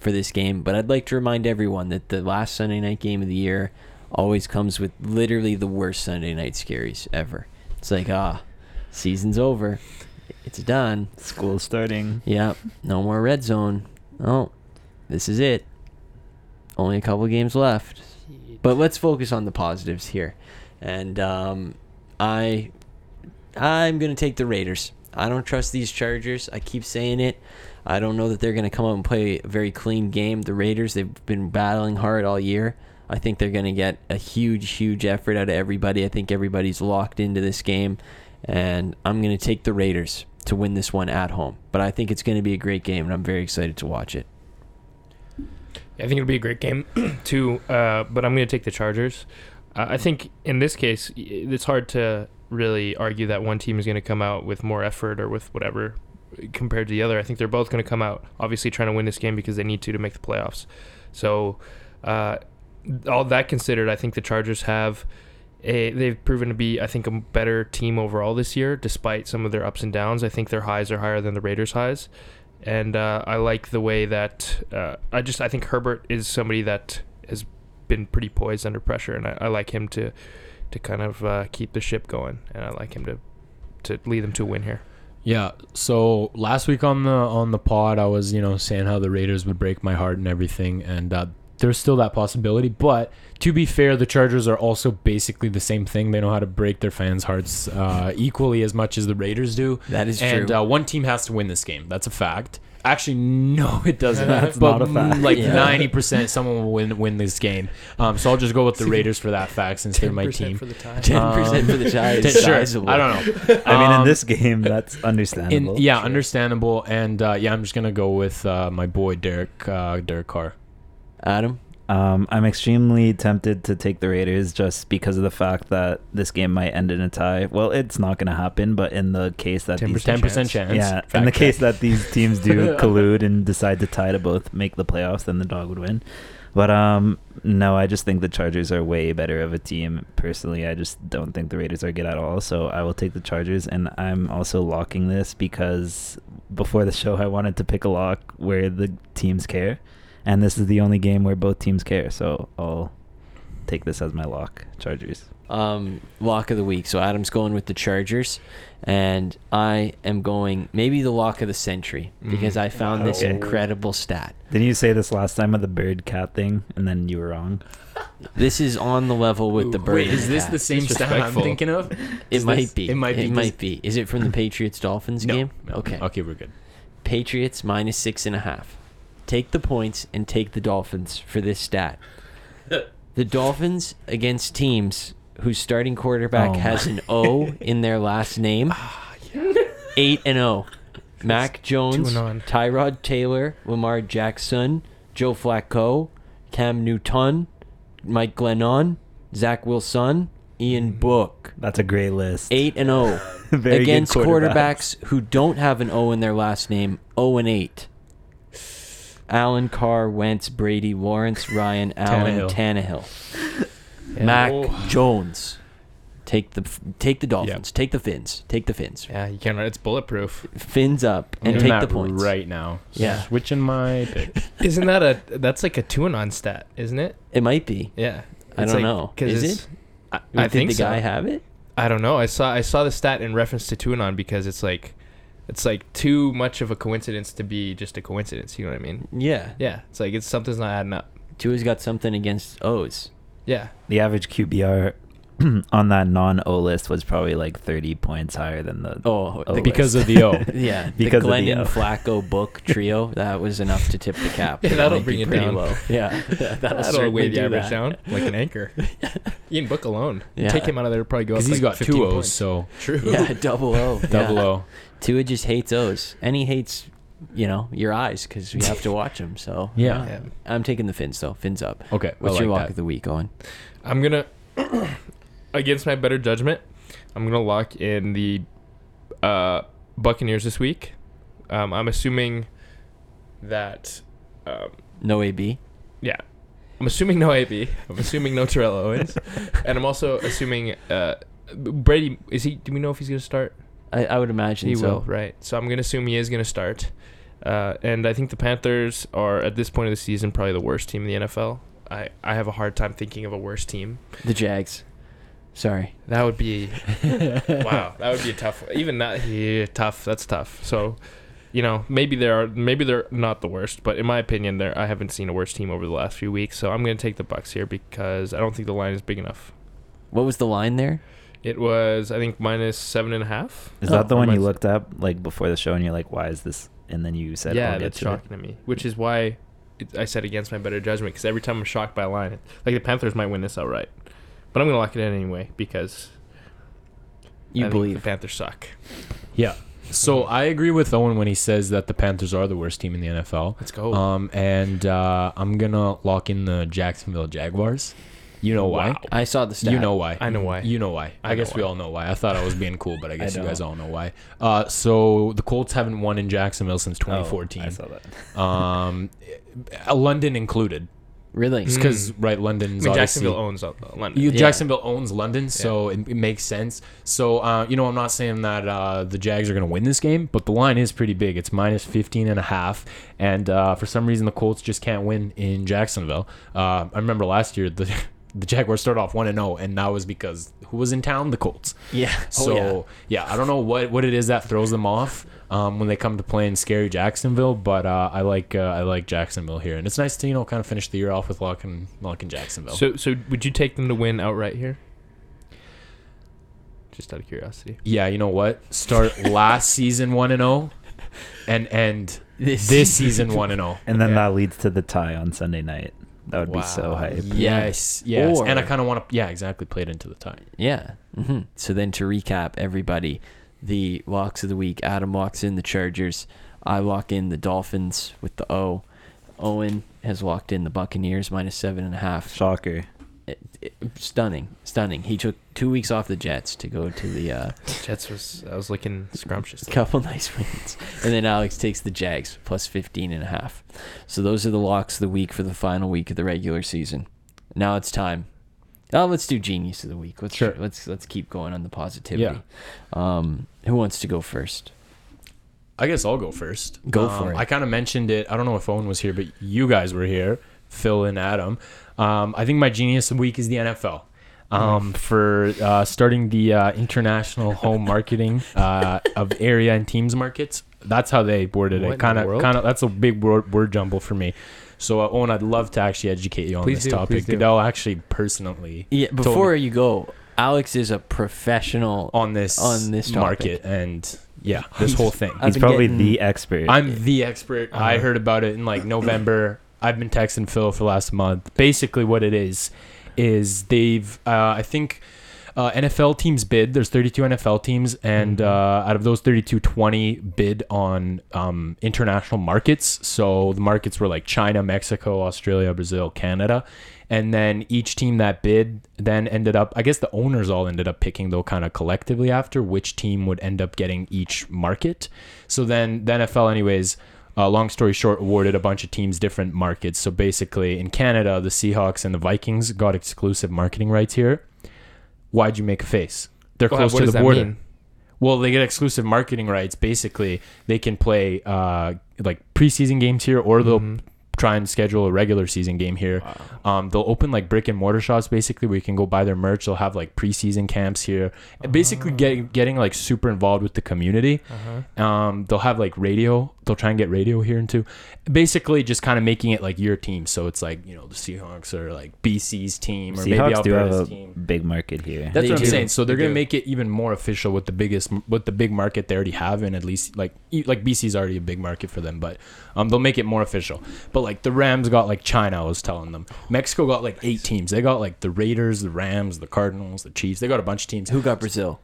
for this game. But I'd like to remind everyone that the last Sunday night game of the year always comes with literally the worst Sunday night scaries ever. It's like, season's over. It's done. School's starting. Yep. No more red zone. Oh, this is it. Only a couple games left. But let's focus on the positives here. And I'm going to take the Raiders. I don't trust these Chargers. I keep saying it. I don't know that they're going to come out and play a very clean game. The Raiders, they've been battling hard all year. I think they're going to get a huge, huge effort out of everybody. I think everybody's locked into this game. And I'm going to take the Raiders to win this one at home. But I think it's going to be a great game, and I'm very excited to watch it. I think it'll be a great game, too. But I'm going to take the Chargers. I think in this case, it's hard to really argue that one team is going to come out with more effort or with whatever compared to the other. I think they're both going to come out, obviously, trying to win this game because they need to make the playoffs. So all that considered, I think the Chargers have... They've proven to be, I think, a better team overall this year, despite some of their ups and downs. I think their highs are higher than the Raiders' highs. And I like the way that I think Herbert is somebody that has been pretty poised under pressure, and I like him to kind of keep the ship going, and I like him to lead them to a win here. Yeah, so last week on the pod, I was saying how the Raiders would break my heart and everything, and there's still that possibility, but to be fair, the Chargers are also basically the same thing. They know how to break their fans' hearts equally as much as the Raiders do. That is true. And one team has to win this game. That's a fact. Actually, no, it doesn't. That's not a fact. Like 90% someone will win this game. So I'll just go with the Raiders for that fact since they're my team. 10% for the Ties. 10% for the Ties. Sure. I don't know. I mean, in this game, that's understandable. Understandable. And I'm just going to go with my boy, Derek Carr. Adam? I'm extremely tempted to take the Raiders just because of the fact that this game might end in a tie. Well, it's not going to happen, but in the case that 10% chance. Yeah, fact in the case that these teams do collude and decide to tie to both make the playoffs, then the dog would win. But no, I just think the Chargers are way better of a team. Personally, I just don't think the Raiders are good at all. So I will take the Chargers, and I'm also locking this because before the show, I wanted to pick a lock where the teams care. And this is the only game where both teams care, so I'll take this as my lock, Chargers. Lock of the week. So Adam's going with the Chargers, and I am going maybe the lock of the century because I found this incredible stat. Didn't you say this last time with the bird cat thing, and then you were wrong? This is on the level with the bird. Wait, is this the same stat I'm thinking of? It might be. Is it from the Patriots-Dolphins game? No. Okay, we're good. Patriots -6.5. Take the points and take the Dolphins for this stat. The Dolphins against teams whose starting quarterback has an O in their last name. 8-0. Mac Jones, Tyrod Taylor, Lamar Jackson, Joe Flacco, Cam Newton, Mike Glennon, Zach Wilson, Ian Book. That's a great list. 8-0 against quarterbacks who don't have an O in their last name. 0-8. Allen, Carr, Wentz, Brady, Lawrence, Ryan, Allen, Tannehill. Yeah. Mac Jones. Take the Dolphins. Yep. Take the Fins. Yeah, you can't. It's bulletproof. Fins up and take the points right now. Yeah, switching my pick. Isn't that that's like a 2-0 stat, isn't it? It might be. Yeah, I don't know. Is it? I think the guy have it. I don't know. I saw the stat in reference to 2-0 because it's like. It's like too much of a coincidence to be just a coincidence. You know what I mean? Yeah. Yeah. It's like something's not adding up. Tua's got something against O's. Yeah. The average QBR on that non-O list was probably like 30 points higher than the O because list. Of the O. Yeah, because the Glennon Flacco book trio, that was enough to tip the cap. Yeah, that'll bring it down low. Yeah, that'll weigh the average down like an anchor. Ian Book alone, take him out of there, probably go up. Because he's got 2 O's, points. So true. Yeah, double O. Double O. Tua just hates O's, and he hates your eyes because we have to watch them. So yeah, I'm taking the Fins though. Fins up. Okay, what's your lock of the week, Owen? I'm gonna. Against my better judgment, I'm going to lock in the Buccaneers this week. I'm assuming that... no AB? Yeah. I'm assuming no AB. I'm assuming no Terrell Owens. And I'm also assuming... Brady, do we know if he's going to start? I would imagine he will, right. So I'm going to assume he is going to start. And I think the Panthers are, at this point of the season, probably the worst team in the NFL. I have a hard time thinking of a worse team. The Jags. Sorry, that would be wow. That would be a tough. Even not tough. That's tough. So, maybe they're not the worst, but in my opinion, I haven't seen a worse team over the last few weeks. So I'm going to take the Bucks here because I don't think the line is big enough. What was the line there? It was, I think, -7.5. Is that the one you looked up like before the show and you're like, why is this? And then you said, yeah, that's shocking to me, which is why I said against my better judgment because every time I'm shocked by a line, like the Panthers might win this outright. But I'm going to lock it in anyway because you believe the Panthers suck. Yeah. So I agree with Owen when he says that the Panthers are the worst team in the NFL. Let's go. And I'm going to lock in the Jacksonville Jaguars. You know why? Wow. I saw the stat. You know why. I know why. You know why. I guess we all know why. I thought I was being cool, but I guess you guys all know why. So the Colts haven't won in Jacksonville since 2014. I saw that. London included. Really? It's because, London's obviously... Jacksonville owns London. Jacksonville owns London, so it makes sense. So, I'm not saying that the Jags are going to win this game, but the line is pretty big. It's -15.5, and for some reason, the Colts just can't win in Jacksonville. I remember last year, the Jaguars started off 1-0, and that was because who was in town? The Colts. Yeah. So, I don't know what it is that throws them off when they come to play in scary Jacksonville, but I like Jacksonville here, and it's nice to kind of finish the year off with locking Jacksonville. So would you take them to win outright here? Just out of curiosity. Yeah, you know what? Start last season 1-0, and end this season 1-0, and then that leads to the tie on Sunday night. That would be so hype. Yes. Or, and I kind of want to, play it into the tie. Yeah. Mm-hmm. So then to recap, everybody, the locks of the week, Adam locks in the Chargers. I lock in the Dolphins with the O. Owen has locked in the Buccaneers, -7.5. Shocker. Stunning. He took 2 weeks off the Jets to go to the... Jets I was looking scrumptious. A couple nice wins. And then Alex takes the Jags, +15.5. So those are the locks of the week for the final week of the regular season. Now it's time. Let's do Genius of the Week. Let's keep going on the positivity. Yeah. Who wants to go first? I guess I'll go first. Go for it. I kind of mentioned it. I don't know if Owen was here, but you guys were here. Phil and Adam. I think my Genius of the Week is the NFL for starting the international home marketing of area and teams markets. That's how they worded it. Kind of. That's a big word jumble for me. So, Owen, I'd love to actually educate you on this topic. Goodell actually personally. Yeah. Before you go, Alex is a professional on this market and. Yeah, this whole thing. He's probably the expert. I'm the expert. I heard about it in like November. I've been texting Phil for the last month. Basically what it is they've, I think, NFL teams bid. There's 32 NFL teams, and out of those 32, 20 bid on international markets. So the markets were like China, Mexico, Australia, Brazil, Canada. And then each team that bid then ended up, I guess the owners all ended up picking, though, kind of collectively after, which team would end up getting each market. So then the NFL, anyways... long story short, awarded a bunch of teams different markets. So basically, in Canada, the Seahawks and the Vikings got exclusive marketing rights here. Why'd you make a face? They're close to the border. Well, they get exclusive marketing rights. Basically, they can play like preseason games here, or they'll try and schedule a regular season game here. Wow. They'll open like brick and mortar shops, basically, where you can go buy their merch. They'll have like preseason camps here, basically getting like super involved with the community. They'll have like radio. They'll try and get radio here into basically just kind of making it like your team. So it's like, you know, the Seahawks are like BC's team, or Seahawks maybe Alberta's team. Big market here. That's what I'm saying. So they're going to make it even more official with the biggest, with the big market they already have, and at least like BC's already a big market for them, but they'll make it more official. But like the Rams got like China, I was telling them. Mexico got like 8 teams. They got like the Raiders, the Rams, the Cardinals, the Chiefs. They got a bunch of teams. Who got Brazil?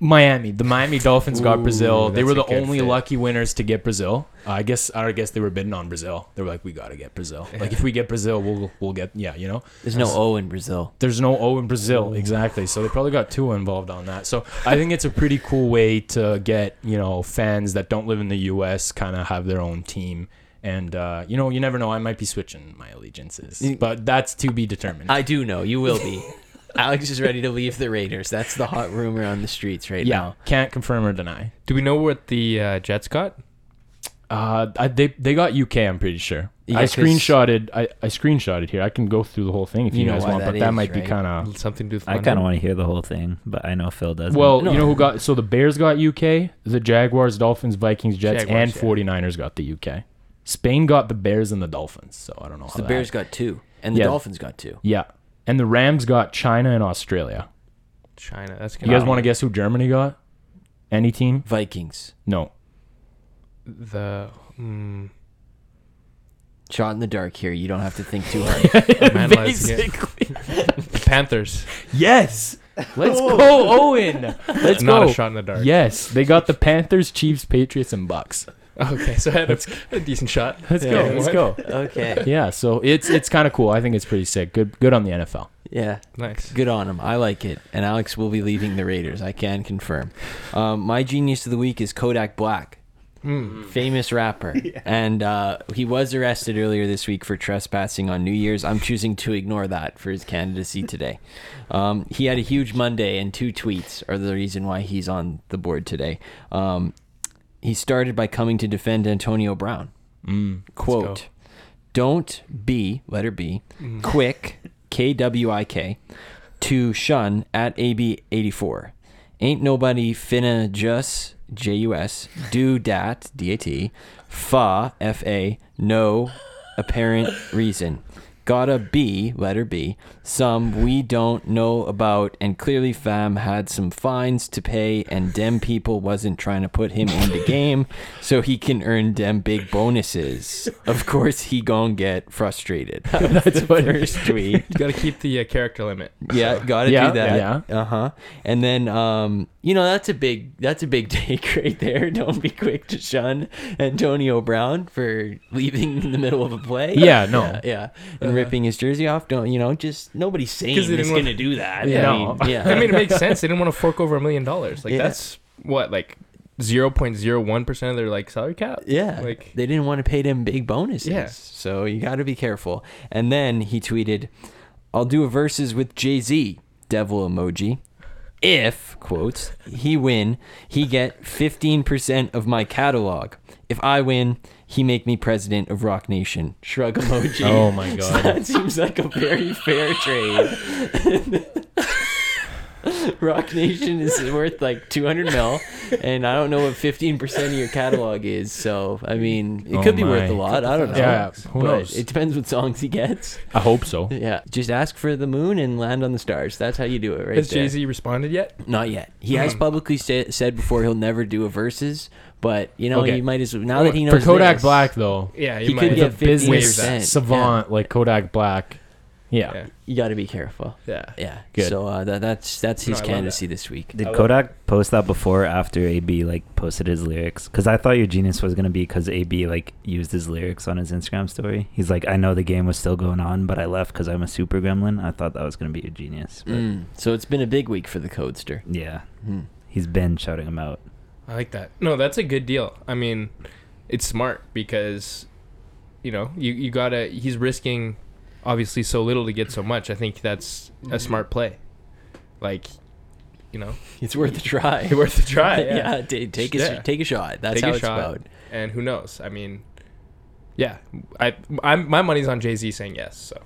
Miami. The Miami Dolphins got Brazil. They were the only lucky winners to get Brazil. I guess they were bidding on Brazil. They were like, we gotta get Brazil. Like if we get Brazil, we'll get, yeah, you know. There's no O in Brazil. There's no O in Brazil, exactly. So they probably got two involved on that. So I think it's a pretty cool way to get, you know, fans that don't live in the US kind of have their own team. And, you know, you never know. I might be switching my allegiances, but that's to be determined. I do know. You will be. Alex is ready to leave the Raiders. That's the hot rumor on the streets right now. Can't confirm or deny. Do we know what the Jets got? They got UK, I'm pretty sure. Yeah, I screenshotted here. I can go through the whole thing if you guys want, but that might be kind of something to do with I kind of want to hear the whole thing, but I know Phil doesn't. Well, you know who got... So the Bears got UK, the Jaguars, Dolphins, Vikings, Jets, and 49ers got the UK. Spain got the Bears and the Dolphins, so I don't know how the Bears got 2, and the Dolphins got 2. Yeah. And the Rams got China and Australia. China, that's good. You guys want to guess who Germany got? Any team? Vikings. No. Shot in the dark here. You don't have to think too hard. Basically. The Panthers. Yes. Let's go, Owen. Let's go. Not a shot in the dark. Yes. They got the Panthers, Chiefs, Patriots, and Bucks. Okay, so I had a decent shot. Let's go. Okay. Yeah, so it's kind of cool. I think it's pretty sick. Good on the NFL. Yeah. Nice. Good on him. I like it. And Alex will be leaving the Raiders. I can confirm. My genius of the week is Kodak Black. Famous rapper. Yeah. And he was arrested earlier this week for trespassing on New Year's. I'm choosing to ignore that for his candidacy today. He had a huge Monday, and 2 tweets are the reason why he's on the board today. He started by coming to defend Antonio Brown. Quote, "Don't be, letter B, quick, K-W-I-K, to shun at AB-84. Ain't nobody finna just, J-U-S, do dat, D-A-T, fa, F-A, no apparent reason. Gotta be, letter B, some we don't know about, and clearly fam had some fines to pay, and dem people wasn't trying to put him in the game, so he can earn dem big bonuses. Of course, he gon' get frustrated." That's what first tweet. Gotta keep the character limit. Yeah, gotta do that. Yeah. Uh-huh. And then, you know, that's a big take right there. Don't be quick to shun Antonio Brown for leaving in the middle of a play. Yeah, no. Yeah. And ripping his jersey off, don't you know? Just nobody's saying he's going to do that. Yeah, I mean, it makes sense. They didn't want to fork over $1 million. Like that's what, like 0.01% of their like salary cap. Yeah, like they didn't want to pay them big bonuses. Yeah. So you got to be careful. And then he tweeted, "I'll do a versus with Jay-Z." Devil emoji. "If," quotes, "he win, he get 15% of my catalog. If I win, he make me president of Rock Nation." Shrug emoji. Oh my god. So that seems like a very fair trade. Rock Nation is worth like 200 mil, and I don't know what 15% of your catalog is. So, I mean, it could be worth a lot. I don't know. Yeah, who knows? It depends what songs he gets. I hope so. Yeah. Just ask for the moon and land on the stars. That's how you do it, right? Has Jay-Z responded yet? Not yet. He has publicly said before he'll never do a versus, but, you know, he might as well. Now that he knows. For Kodak Black, though, he could get 15%. Savant, like Kodak Black. Yeah. You got to be careful. Yeah. Good. So that's his candidacy this week. Did Kodak post that before or after AB like posted his lyrics? Because I thought your genius was gonna be because AB like used his lyrics on his Instagram story. He's like, "I know the game was still going on, but I left because I'm a super gremlin." I thought that was gonna be your genius. But... So it's been a big week for the Codester. Yeah. He's been shouting him out. I like that. No, that's a good deal. I mean, it's smart because, you know, you gotta. He's risking. Obviously, so little to get so much. I think that's a smart play. Like, you know, it's worth a try. Yeah, take a shot. That's how it's about. And who knows? I mean, yeah, I'm my money's on Jay-Z saying yes. So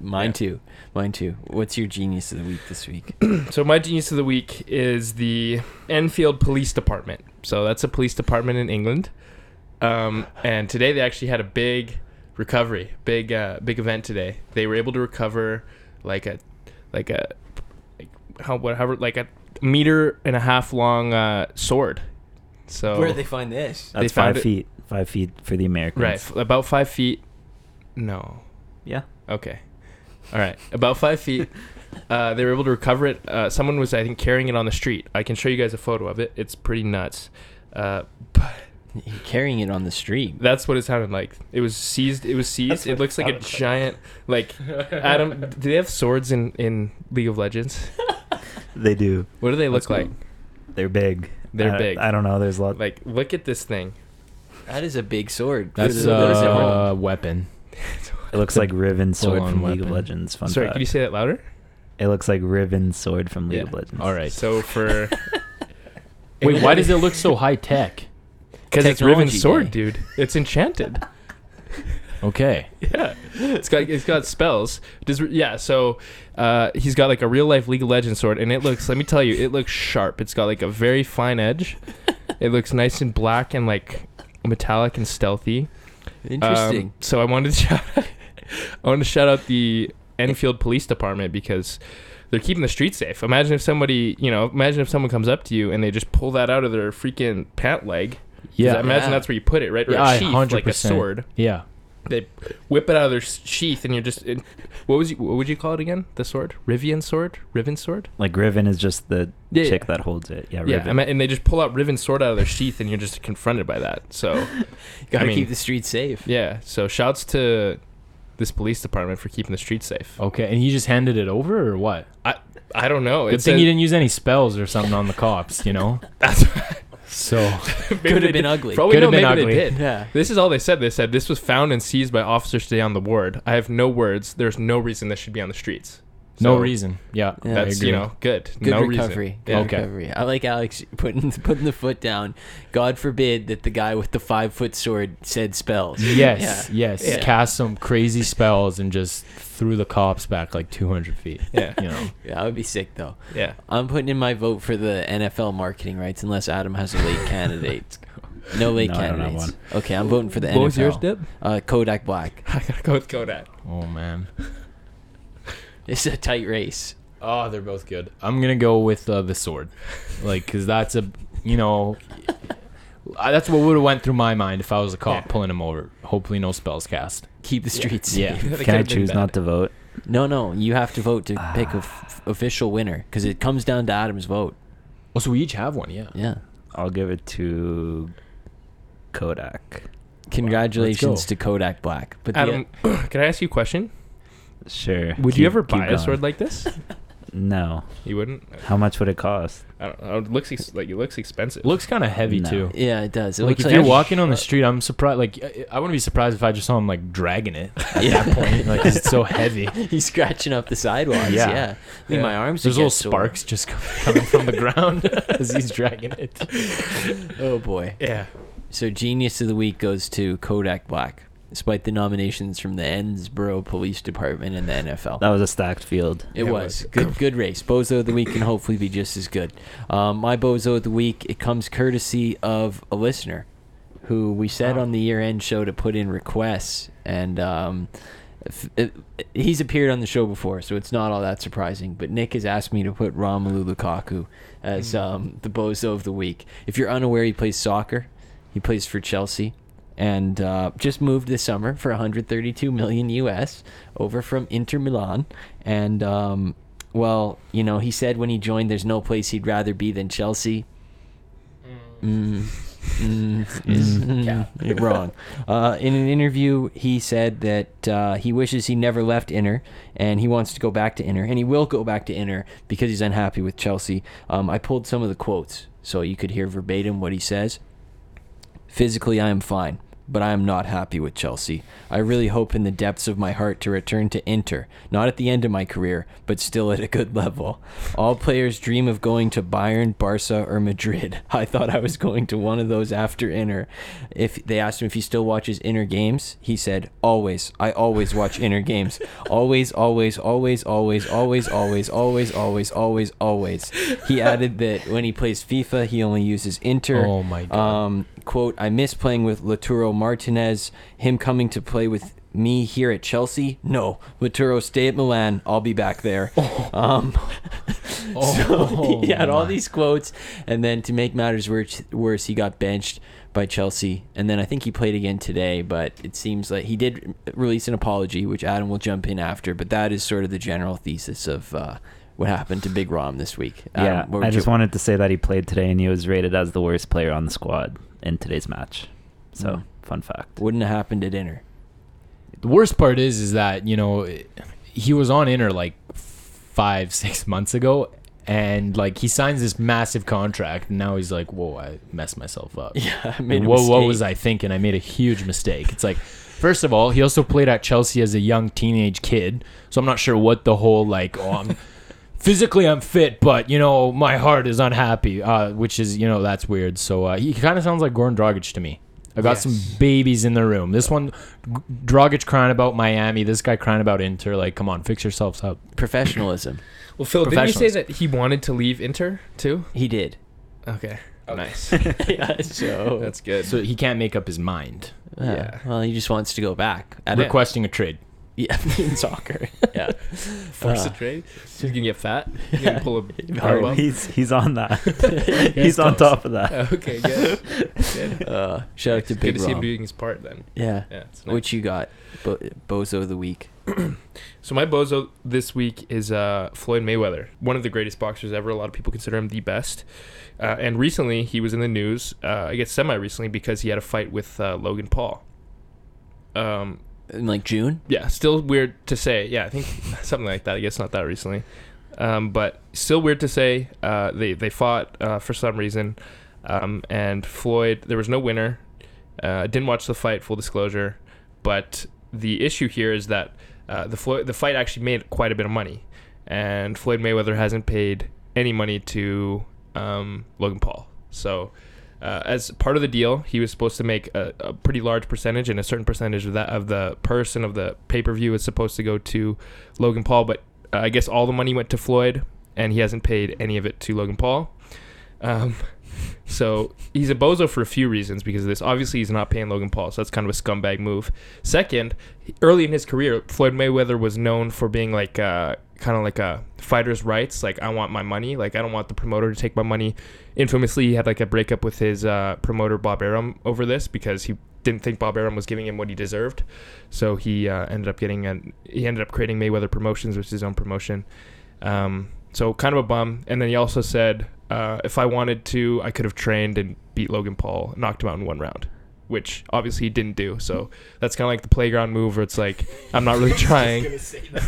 Mine too. What's your genius of the week this week? So my genius of the week is the Enfield Police Department. So that's a police department in England. And today they actually had a big recovery, big event today. They were able to recover a 1.5 meters long sword. So where did they find this? That's 5 feet. 5 feet for the Americans. Right, about 5 feet. No. Yeah. Okay. All right, about 5 feet. They were able to recover it. Someone was, I think, carrying it on the street. I can show you guys a photo of it. It's pretty nuts. But carrying it on the street. That's what it sounded like. It was seized. It looks like a giant, like, Adam, do they have swords in League of Legends? They do. What do they look like? They're big. They're big. I don't know. There's a lot. Like, look at this thing. That is a big sword. That's a weapon. It looks like Riven sword from League of Legends. Fun Sorry, fact. Could you say that louder? It looks like Riven sword from League of Legends. All right. So for... Wait, why does it look so high tech? Because it's Riven sword, dude. It's enchanted. Okay. Yeah. It's got spells. He's got like a real life League of Legends sword, and it looks, let me tell you, it looks sharp. It's got like a very fine edge. It looks nice and black and like metallic and stealthy. Interesting. So I wanted to shout out the Enfield Police Department because they're keeping the streets safe. Imagine if someone comes up to you and they just pull that out of their freaking pant leg. Yeah. Imagine that's where you put it, right? Or a sheath, 100%. Like a sword. Yeah. They whip it out of their sheath, and you're just... what would you call it again? The sword? Riven sword? Like, Riven is just the chick that holds it. Yeah, Riven. Yeah, and they just pull out Riven sword out of their sheath, and you're just confronted by that. So, Gotta keep the streets safe. Yeah, so shouts to this police department for keeping the streets safe. Okay, and you just handed it over, or what? I don't know. Good thing you didn't use any spells or something on the cops, you know? That's right. So could have been ugly. Probably no, maybe ugly. They did. Yeah. This is all they said. They said this was found and seized by officers today on the ward. I have no words. There's no reason this should be on the streets. So no reason. Yeah, that's good. Good no recovery. Reason. Good recovery. I like Alex putting the foot down. God forbid that the guy with the 5 foot sword said spells. Yes, yes. Yeah. Cast some crazy spells and just threw the cops back like 200 feet. Yeah, you know. Yeah, I would be sick though. Yeah, I'm putting in my vote for the NFL marketing rights unless Adam has a late candidate. No late candidates. Okay, I'm voting for the NFL. What was yours, Dip? Kodak Black. I gotta go with Kodak. Oh man. It's a tight race. Oh, they're both good. I'm going to go with the sword. Like, because that's that's what would have went through my mind if I was a cop pulling him over. Hopefully no spells cast. Keep the streets safe. Yeah. Can I choose not to vote? No. You have to vote to pick an official winner because it comes down to Adam's vote. Oh, so we each have one, yeah. Yeah. I'll give it to Kodak. Congratulations to Kodak Black. But Adam, can I ask you a question? Sure. Would you ever buy a sword like this? No. You wouldn't? How much would it cost? I don't know. It looks expensive. Looks kind of heavy, too. Yeah, it does. It looks if you're walking on the street, I'm surprised. Like, I wouldn't be surprised if I just saw him, like, dragging it at that point. Like, it's so heavy. He's scratching up the sidewalks. Yeah. I mean, my arms there's little sparks just coming from the ground as he's dragging it. Oh, boy. Yeah. So, Genius of the Week goes to Kodak Black. Despite the nominations from the Ensborough Police Department and the NFL. That was a stacked field. It was. Good race. Bozo of the Week can hopefully be just as good. My Bozo of the Week, it comes courtesy of a listener who we said on the year-end show to put in requests. And he's appeared on the show before, so it's not all that surprising. But Nick has asked me to put Romelu Lukaku as the Bozo of the Week. If you're unaware, he plays soccer. He plays for Chelsea. And just moved this summer for $132 million US over from Inter Milan. And, he said when he joined, there's no place he'd rather be than Chelsea. You're wrong. In an interview, he said that he wishes he never left Inter, and he wants to go back to Inter, and he will go back to Inter because he's unhappy with Chelsea. I pulled some of the quotes so you could hear verbatim what he says. Physically, I am fine. but I am not happy with Chelsea. I really hope in the depths of my heart to return to Inter, not at the end of my career, but still at a good level. All players dream of going to Bayern, Barca, or Madrid. I thought I was going to one of those after Inter. If they asked him if he still watches Inter games, he said, always. I always watch Inter games. Always. He added that when he plays FIFA, he only uses Inter. Oh, my God. Quote, I miss playing with Lautaro Martinez. Him coming to play with me here at Chelsea? No. Lautaro, stay at Milan. I'll be back there. So he had all these quotes. And then to make matters worse, he got benched by Chelsea. And then I think he played again today, but it seems like he did release an apology, which Adam will jump in after. But that is sort of the general thesis of what happened to Big Rom this week. Adam, yeah, I just wanted to say that he played today and he was rated as the worst player on the squad in today's match. So, fun fact. Wouldn't have happened at Inter. The worst part is that, you know, he was on Inter like 5-6 months ago, and like he signs this massive contract, and now he's like, whoa, I messed myself up. Yeah, I made a mistake. What was I thinking? I made a huge mistake. It's like, first of all, he also played at Chelsea as a young teenage kid, so I'm not sure what the whole like, oh, I'm physically I'm fit, but, you know, my heart is unhappy, which is, you know, that's weird. So he kind of sounds like Goran Dragic to me. I got some babies in the room. This one, Dragic crying about Miami. This guy crying about Inter. Like, come on, fix yourselves up. Professionalism. Well, Phil, didn't you say that he wanted to leave Inter, too? He did. Okay. Oh, nice. Yeah, so that's good. So he can't make up his mind. Yeah. Well, he just wants to go back. Requesting a trade. Yeah, in soccer. Yeah. Force a trade? So you can get fat? You can pull a hard up? He's on that. He's on top of that. Okay, good. Shout out to Big Rom. Good to see him doing his part then. Yeah. Nice. What you got? Bozo of the week. So my bozo this week is Floyd Mayweather, one of the greatest boxers ever. A lot of people consider him the best. And recently, he was in the news, I guess semi-recently, because he had a fight with Logan Paul. In like June? Yeah, still weird to say. Yeah, I think something like that. I guess not that recently. But still weird to say. They fought for some reason. And Floyd, there was no winner. I didn't watch the fight, full disclosure. But the issue here is that the fight actually made quite a bit of money. And Floyd Mayweather hasn't paid any money to Logan Paul. So... as part of the deal, he was supposed to make a pretty large percentage, and a certain percentage of that of the purse and of the pay-per-view is supposed to go to Logan Paul. But I guess all the money went to Floyd, and he hasn't paid any of it to Logan Paul. So he's a bozo for a few reasons because of this. Obviously, he's not paying Logan Paul, so that's kind of a scumbag move. Second, early in his career, Floyd Mayweather was known for being like kind of like a fighter's rights, like I want my money, like I don't want the promoter to take my money. Infamously, he had like a breakup with his promoter Bob Arum over this because he didn't think Bob Arum was giving him what he deserved. So he ended up creating Mayweather Promotions, which is his own promotion. So kind of a bum. And then he also said, if I wanted to, I could have trained and beat Logan Paul, knocked him out in one round, which obviously he didn't do. So that's kind of like the playground move where it's like, I'm not really trying.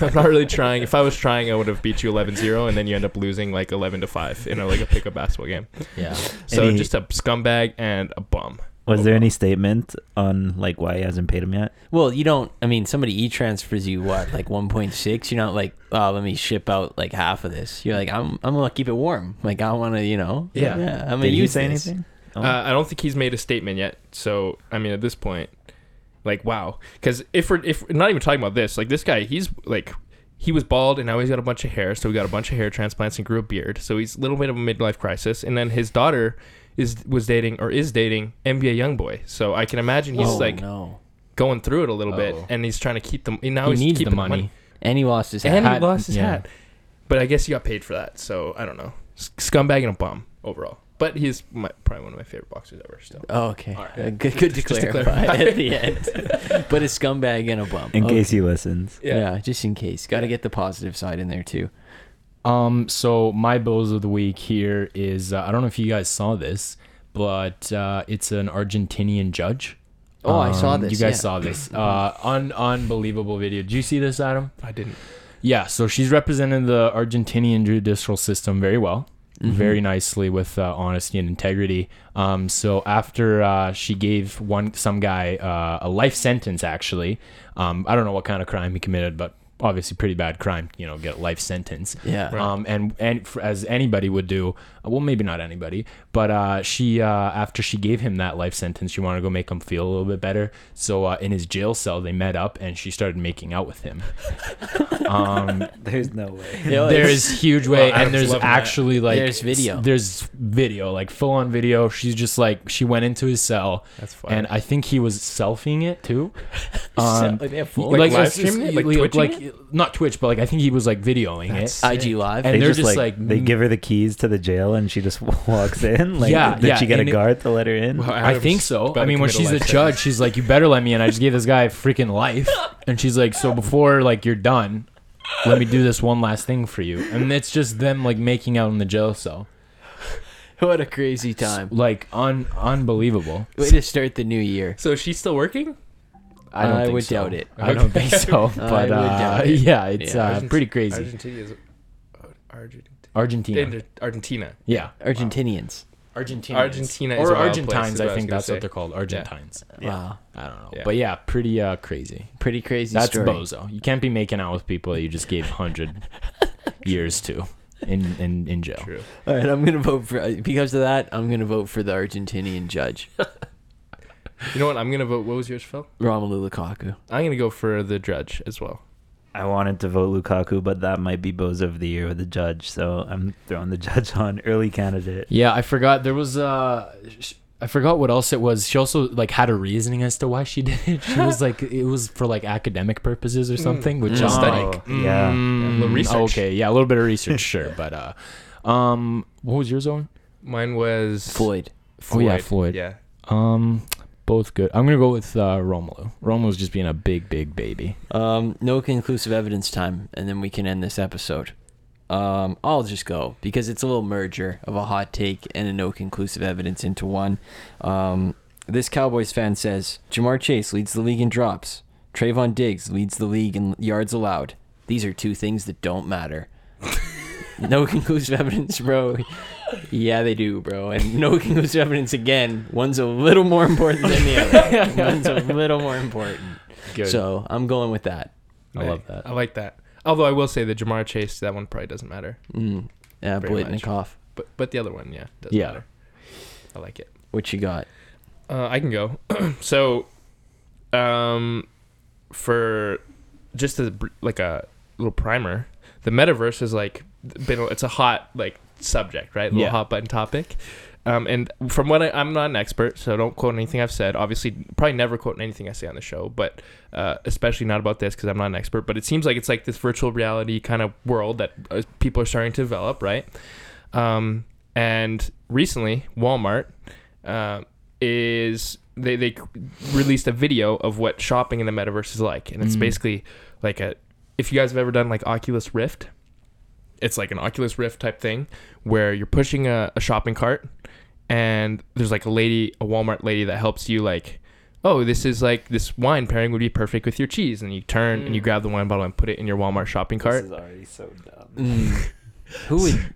I'm not really trying. If I was trying, I would have beat you 11-0, and then you end up losing like 11-5 in like a pickup basketball game. Yeah. So just a scumbag and a bum. Was there any statement on like why he hasn't paid him yet? Well, you don't. I mean, somebody e-transfers you what, like 1.6. You're not like, oh, let me ship out like half of this. You're like, I'm gonna keep it warm. Like I want to, you know. Yeah. I'm gonna use this. Did he say anything? I don't think he's made a statement yet. So, I mean, at this point, like, wow. Because if we're not even talking about this, like, this guy, he's, like, he was bald and now he's got a bunch of hair. So he got a bunch of hair transplants and grew a beard. So he's a little bit of a midlife crisis. And then his daughter is dating NBA Youngboy. So I can imagine he's, going through it a little bit. And he's trying to keep them. Now he needs the money. And he lost his hat. But I guess he got paid for that. So, I don't know. Scumbag and a bum overall. But he's probably one of my favorite boxers ever still. Oh, okay. Right. Good to clarify at the end. But a scumbag and a bum. In case he listens. Yeah, just in case. Got to get the positive side in there too. So my bozo of the week here is, I don't know if you guys saw this, but it's an Argentinian judge. Oh, I saw this. You guys saw this. Unbelievable video. Did you see this, Adam? I didn't. Yeah, so she's represented the Argentinian judicial system very well. mm-hmm. very nicely with honesty and integrity. So after she gave some guy a life sentence, actually, I don't know what kind of crime he committed, but obviously pretty bad crime, you know, get a life sentence. Yeah. Right. And as anybody would do, well, maybe not anybody, but she after she gave him that life sentence, she wanted to go make him feel a little bit better. So in his jail cell, they met up and she started making out with him. There's no way. There's huge way. Well, and there's actually like there's video, like full on video. She's just like, she went into his cell. That's funny. And I think he was selfieing it too. Not Twitch, but like I think he was like videoing it. IG Live. And they're just like they give her the keys to the jail and she just walks in. Like, yeah, did she get a guard to let her in? Well, I think so. I mean, when she's a judge, she's like, you better let me in. I just gave this guy a freaking life. And she's like, so before like you're done, let me do this one last thing for you. And it's just them like making out in the jail cell. What a crazy time. Like unbelievable. Way to start the new year. So is she still working? I would doubt it. I don't think so. But yeah, it's pretty crazy. Argentina. Yeah. Argentinians. Wow. Argentina. Or Argentines, I think that's what they're called. Argentines. Yeah. Wow. I don't know. Yeah. But yeah, pretty crazy. Pretty crazy story. That's bozo. You can't be making out with people that you just gave 100 years to in jail. True. All right, I'm going to vote for... Because of that, I'm going to vote for the Argentinian judge. You know what? I'm going to vote... What was yours, Phil? Romelu Lukaku. I'm going to go for the judge as well. I wanted to vote Lukaku, but that might be Bozo of the Year with the judge, so I'm throwing the judge on early candidate. Yeah, I forgot. There was... I forgot what else it was. She also like had a reasoning as to why she did it. She was like, it was for like academic purposes or something, which is like... Yeah. Research. Okay, yeah, a little bit of research, sure. But what was yours, Owen? Mine was... Floyd. Oh, yeah, Floyd. Yeah. Both good. I'm going to go with Romelu. Romelu's just being a big baby. No conclusive evidence time, and then we can end this episode. I'll just go, because it's a little merger of a hot take and a no conclusive evidence into one. This Cowboys fan says, Jamar Chase leads the league in drops. Trayvon Diggs leads the league in yards allowed. These are two things that don't matter. No conclusive evidence, bro. Yeah, they do, bro. And no conclusive evidence again. One's a little more important than the other. One's a little more important. Good. So I'm going with that. I love that. I like that. Although I will say the Jamar Chase, that one probably doesn't matter. Yeah, Blatnikoff. But the other one, yeah, doesn't matter. I like it. What you got? I can go. So, for just a little primer, the metaverse is like... it's a hot like subject, right? A little hot button topic. And from what I'm not an expert, so don't quote anything I've said. Obviously, probably never quote anything I say on the show, but especially not about this because I'm not an expert. But it seems like it's like this virtual reality kind of world that people are starting to develop, right? And recently, Walmart they released a video of what shopping in the metaverse is like, and it's basically like if you guys have ever done like Oculus Rift. It's like an Oculus Rift type thing where you're pushing a shopping cart and there's like a Walmart lady that helps you like, oh, this is like this wine pairing would be perfect with your cheese. And you turn and you grab the wine bottle and put it in your Walmart shopping cart. This is already so dumb. Who would...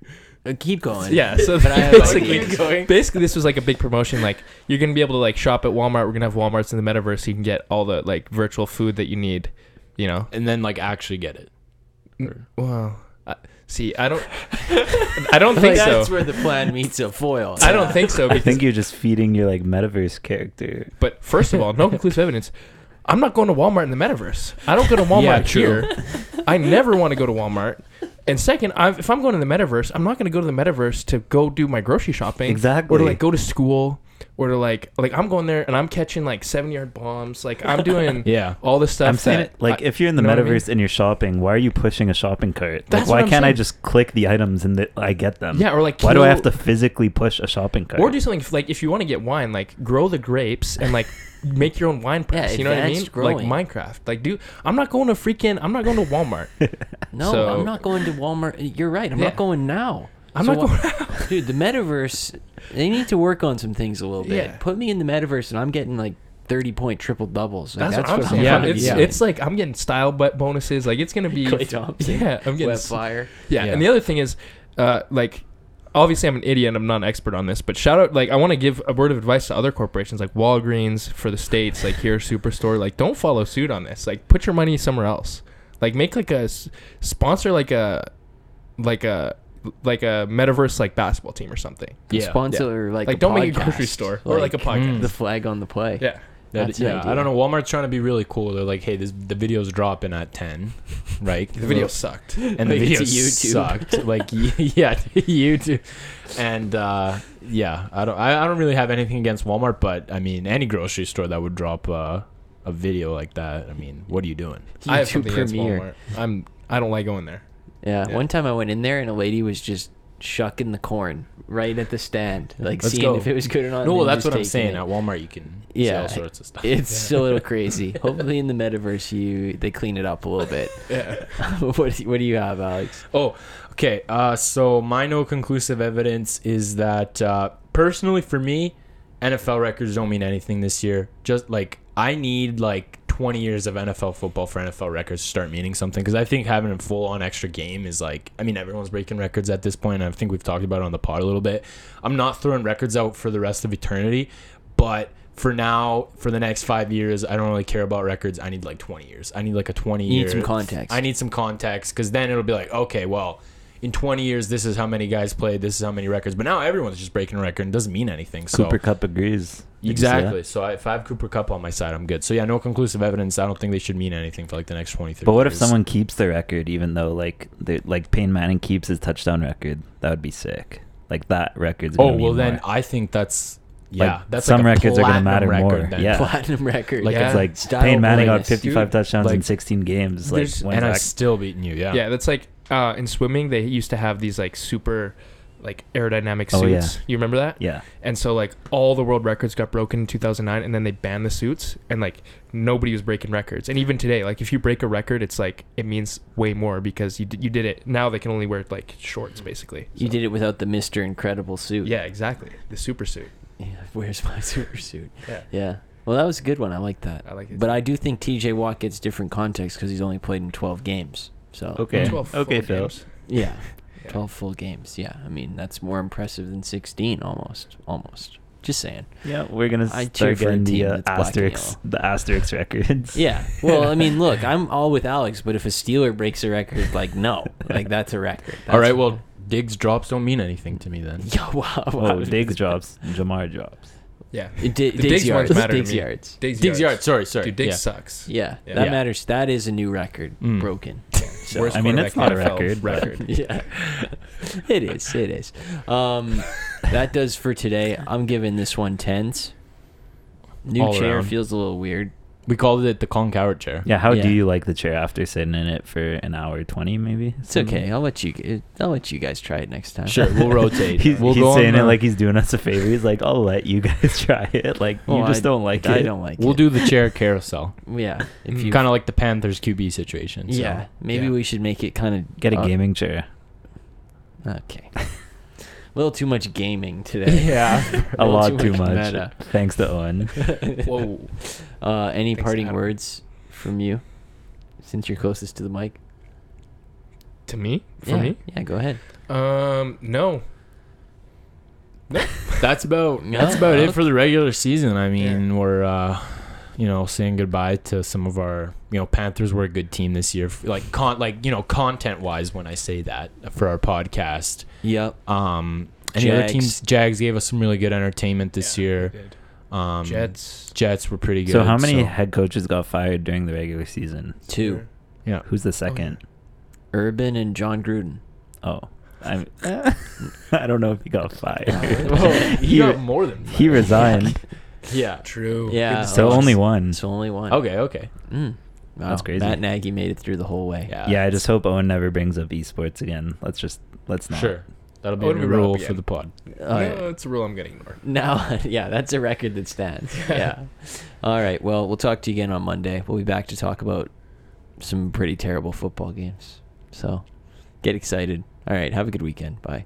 Keep going. Yeah, so basically this was like a big promotion. Like you're going to be able to like shop at Walmart. We're going to have Walmarts in the metaverse. So you can get all the like virtual food that you need, you know. And then like actually get it. Wow. See, I don't think so. That's where the plan meets a foil. I don't think so. I think you're just feeding your like metaverse character. But first of all, no conclusive evidence. I'm not going to Walmart in the metaverse. I don't go to Walmart here. I never want to go to Walmart. And second, if I'm going to the metaverse, I'm not going to go to the metaverse to go do my grocery shopping. Exactly. Or to like go to school. Or to like I'm going there and I'm catching like 7-yard bombs. Like I'm doing all this stuff. I'm saying if you're in the metaverse and you're shopping, why are you pushing a shopping cart? Like, why can't I just click the items and I get them? Yeah, or like why do I have to physically push a shopping cart? Or do something like if you want to get wine, like grow the grapes and like make your own wine press. You know what I mean? Growing. Like Minecraft. Like dude, I'm not going to Walmart. No, so, I'm not going to Walmart. You're right. I'm not going now. I'm not going. Dude, the metaverse, they need to work on some things a little bit. Yeah. Put me in the metaverse and I'm getting like 30-point triple doubles. Like, that's what I'm saying. Yeah, it's like I'm getting style bonuses. Like it's going to be Klay Thompson. Yeah, I'm getting Web Fire. Yeah. And the other thing is like obviously I'm an idiot and I'm not an expert on this, but shout out, like, I want to give a word of advice to other corporations, like Walgreens for the States, like here, Superstore, like don't follow suit on this. Like put your money somewhere else. Like make like a sponsor, like a metaverse, like basketball team or something. Yeah. Sponsor, yeah. Like a don't podcast. Make a grocery store or like a podcast. The flag on the play. Yeah. Yeah, I don't know. Walmart's trying to be really cool. They're like, hey, the video's dropping at 10, right? The video sucked. And the video sucked. Like, yeah, YouTube. And, yeah, I don't really have anything against Walmart, but, I mean, any grocery store that would drop a video like that, I mean, what are you doing? YouTube I have something against Walmart. I don't like going there. Yeah, one time I went in there and a lady was just shucking the corn right at the stand, like let's seeing go. If it was good or not. No, well, that's what I'm saying. It. At Walmart, you can sell all sorts of stuff. It's a little crazy. Hopefully, in the metaverse, they clean it up a little bit. Yeah. What do you have, Alex? Oh, okay. So my no conclusive evidence is that personally for me, NFL records don't mean anything this year. Just like I need like 20 years of NFL football for NFL records to start meaning something, because I think having a full-on extra game is like, I mean, everyone's breaking records at this point. I think we've talked about it on the pod a little bit. I'm not throwing records out for the rest of eternity, but for now, for the next 5 years, I don't really care about records. I need like 20 years. I need like a 20-year. You need some context. I need some context, because then it'll be like, okay, well, in 20 years, this is how many guys played. This is how many records. But now everyone's just breaking a record and doesn't mean anything. So Cooper Cup agrees. Exactly. So if I have Cooper Cup on my side, I'm good. So yeah, no conclusive evidence. I don't think they should mean anything for like the next 20, 30 years. But what if someone keeps the record, even though like Peyton Manning keeps his touchdown record? That would be sick. Like that record's going to mean more. Oh, well then I think that's... Yeah, like that's some like records are gonna matter more. Yeah, platinum record. Like it's like Style Peyton Manning got 55 touchdowns in 16 games. Like, and I'm still beating you. Yeah, that's like in swimming they used to have these like super like aerodynamic suits. Yeah. You remember that? Yeah. And so like all the world records got broken in 2009, and then they banned the suits, and like nobody was breaking records. And even today, like if you break a record, it's like it means way more because you did it. Now they can only wear like shorts basically. So. You did it without the Mr. Incredible suit. Yeah, exactly. The super suit. Yeah, where's my super suit? Yeah. Well, that was a good one. I like that. I like it. But too. I do think TJ Watt gets different context because he's only played in 12 games. So okay, 12 okay, full games. Yeah. 12 full games. Yeah, I mean that's more impressive than 16, almost. Just saying. Yeah, we're gonna start getting the asterisk records. Yeah. Well, I mean, look, I'm all with Alex, but if a Steeler breaks a record, like no, like that's a record. That's all right. Well. Diggs drops don't mean anything to me then. Yeah, wow. Diggs drops, Jamar drops. Yeah. Diggs yards matter to me. Diggs yards. Sorry. Dude, Diggs sucks. Yeah. That matters. That is a new record broken. Yeah. So, I mean, that's not a record. Yeah. It is. That does for today. I'm giving this one tens. New all chair around. Feels a little weird. We called it the Colin Cowherd chair. Yeah, how do you like the chair after sitting in it for an hour 20 maybe? It's okay. I'll let you guys try it next time. Sure, we'll rotate. he's saying it like he's doing us a favor. He's like, I'll let you guys try it. Like well, you just don't like it. I don't like it. We'll do the chair carousel. Yeah. If you kind of like the Panthers QB situation. So. Yeah. Maybe we should make it kind of get a gaming chair. Okay. A little too much gaming today. Yeah. a lot too much. Meta. Thanks to Owen. Whoa. Any Thanks parting words from you since you're closest to the mic? To me? For me? Yeah, go ahead. No. That's about it for the regular season. I mean, we're saying goodbye to some of our, Panthers were a good team this year, like content-wise when I say that for our podcast. Yep. And the other teams, Jags gave us some really good entertainment this year. Jets were pretty good. So how many head coaches got fired during the regular season? 2. Yeah. Who's the second? Urban and John Gruden. Oh. I don't know if he got fired. Well, he got more than fired. He resigned. Yeah, true. Yeah, so only one. Okay. Mm. Wow. That's crazy. Matt Nagy made it through the whole way. Yeah, I just hope Owen never brings up esports again. Let's not. Sure, that'll be a rule for the pod. It's a rule I'm getting ignored. Now, that's a record that stands. Yeah. All right. Well, we'll talk to you again on Monday. We'll be back to talk about some pretty terrible football games. So, get excited. All right. Have a good weekend. Bye.